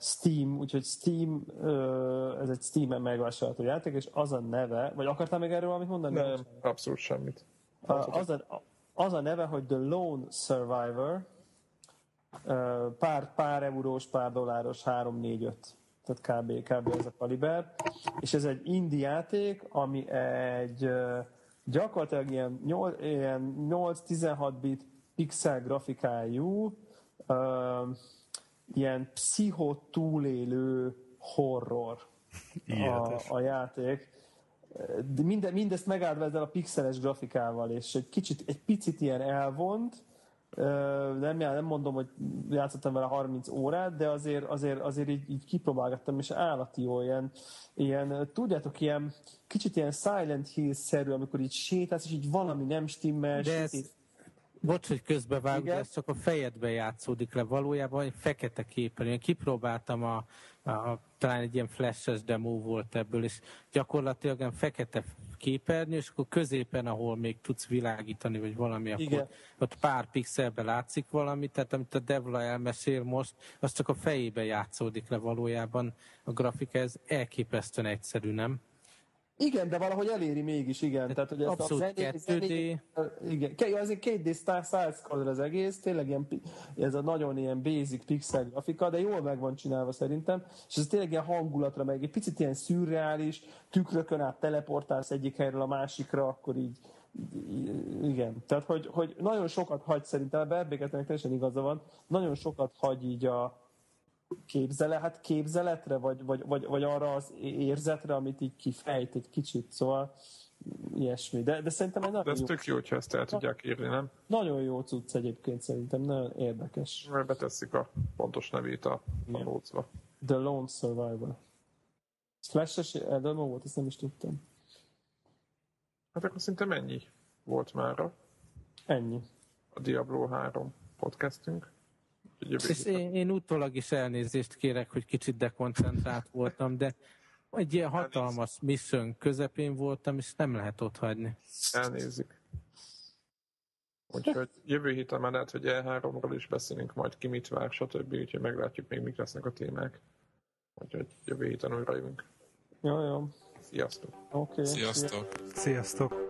Steam, úgyhogy Steam, ez egy Steam-en megvásárolható játék, és az a neve, vagy akartál még erről valamit mondani? Nem, abszolút semmit. Az a neve, hogy The Lone Survivor, pár eurós, pár dolláros, 3-4-5. Tehát kb. Ez a kaliber. És ez egy indie játék, ami egy gyakorlatilag ilyen 8-16 bit pixel grafikájú, ilyen pszichotúlélő horror a játék. De mindezt megáldva ezzel a pixeles grafikával, és egy picit ilyen elvont. Nem mondom, hogy játszottam vele 30 órát, de azért így kipróbálgattam, és állati jó ilyen, tudjátok, ilyen kicsit ilyen Silent Hill-szerű, amikor így sétálsz, és így valami nem stimmel. Bocs, hogy közbevágod, ez csak a fejedbe játszódik le valójában, egy fekete képen. Én kipróbáltam, talán egy ilyen flashes demo volt ebből, és gyakorlatilag ilyen fekete képernyő, és akkor középen, ahol még tudsz világítani, vagy valami, akkor ott pár pixelben látszik valami, tehát amit a Devla elmesél most, az csak a fejébe játszódik le valójában. A grafika, ez elképesztően egyszerű, nem? Igen, de valahogy eléri mégis, igen. Tehát, hogy ezt abszolút 2D. Igen, ez egy 2D style az egész, tényleg ilyen, ez a nagyon ilyen basic pixel grafika, de jól meg van csinálva szerintem, és ez tényleg ilyen hangulatra meg, egy picit ilyen szürreális, tükrökön át teleportálsz egyik helyről a másikra, akkor így igen. Tehát, hogy nagyon sokat hagy szerintem, ebben ebbéketlenek teljesen igaza van, nagyon sokat hagy így a képzeletre, vagy arra az érzetre, amit így kifejt egy kicsit, szóval ilyesmi, de szerintem egy nagyon jó. De ez tök jó, hogyha ezt el tudják írni, nem? Nagyon jó cucc egyébként szerintem, nagyon érdekes. Mert betesszik a pontos nevét a nócba. The Lone Survivor. Flash-es demo volt, ezt nem is tudtam. Hát akkor szerintem ennyi volt mára. Ennyi. A Diablo 3 podcastünk. Én utólag is elnézést kérek, hogy kicsit dekoncentrált voltam, de egy ilyen hatalmas mission közepén voltam, és nem lehet otthagyni. Elnézzük. Úgyhogy jövő héten már lehet, hogy E3-ról is beszélünk, majd ki mit vár, stb. Úgyhogy meglátjuk még, mik lesznek a témák. Úgyhogy jövő héten újra jövünk. Jó. Sziasztok. Okay. Sziasztok. Sziasztok.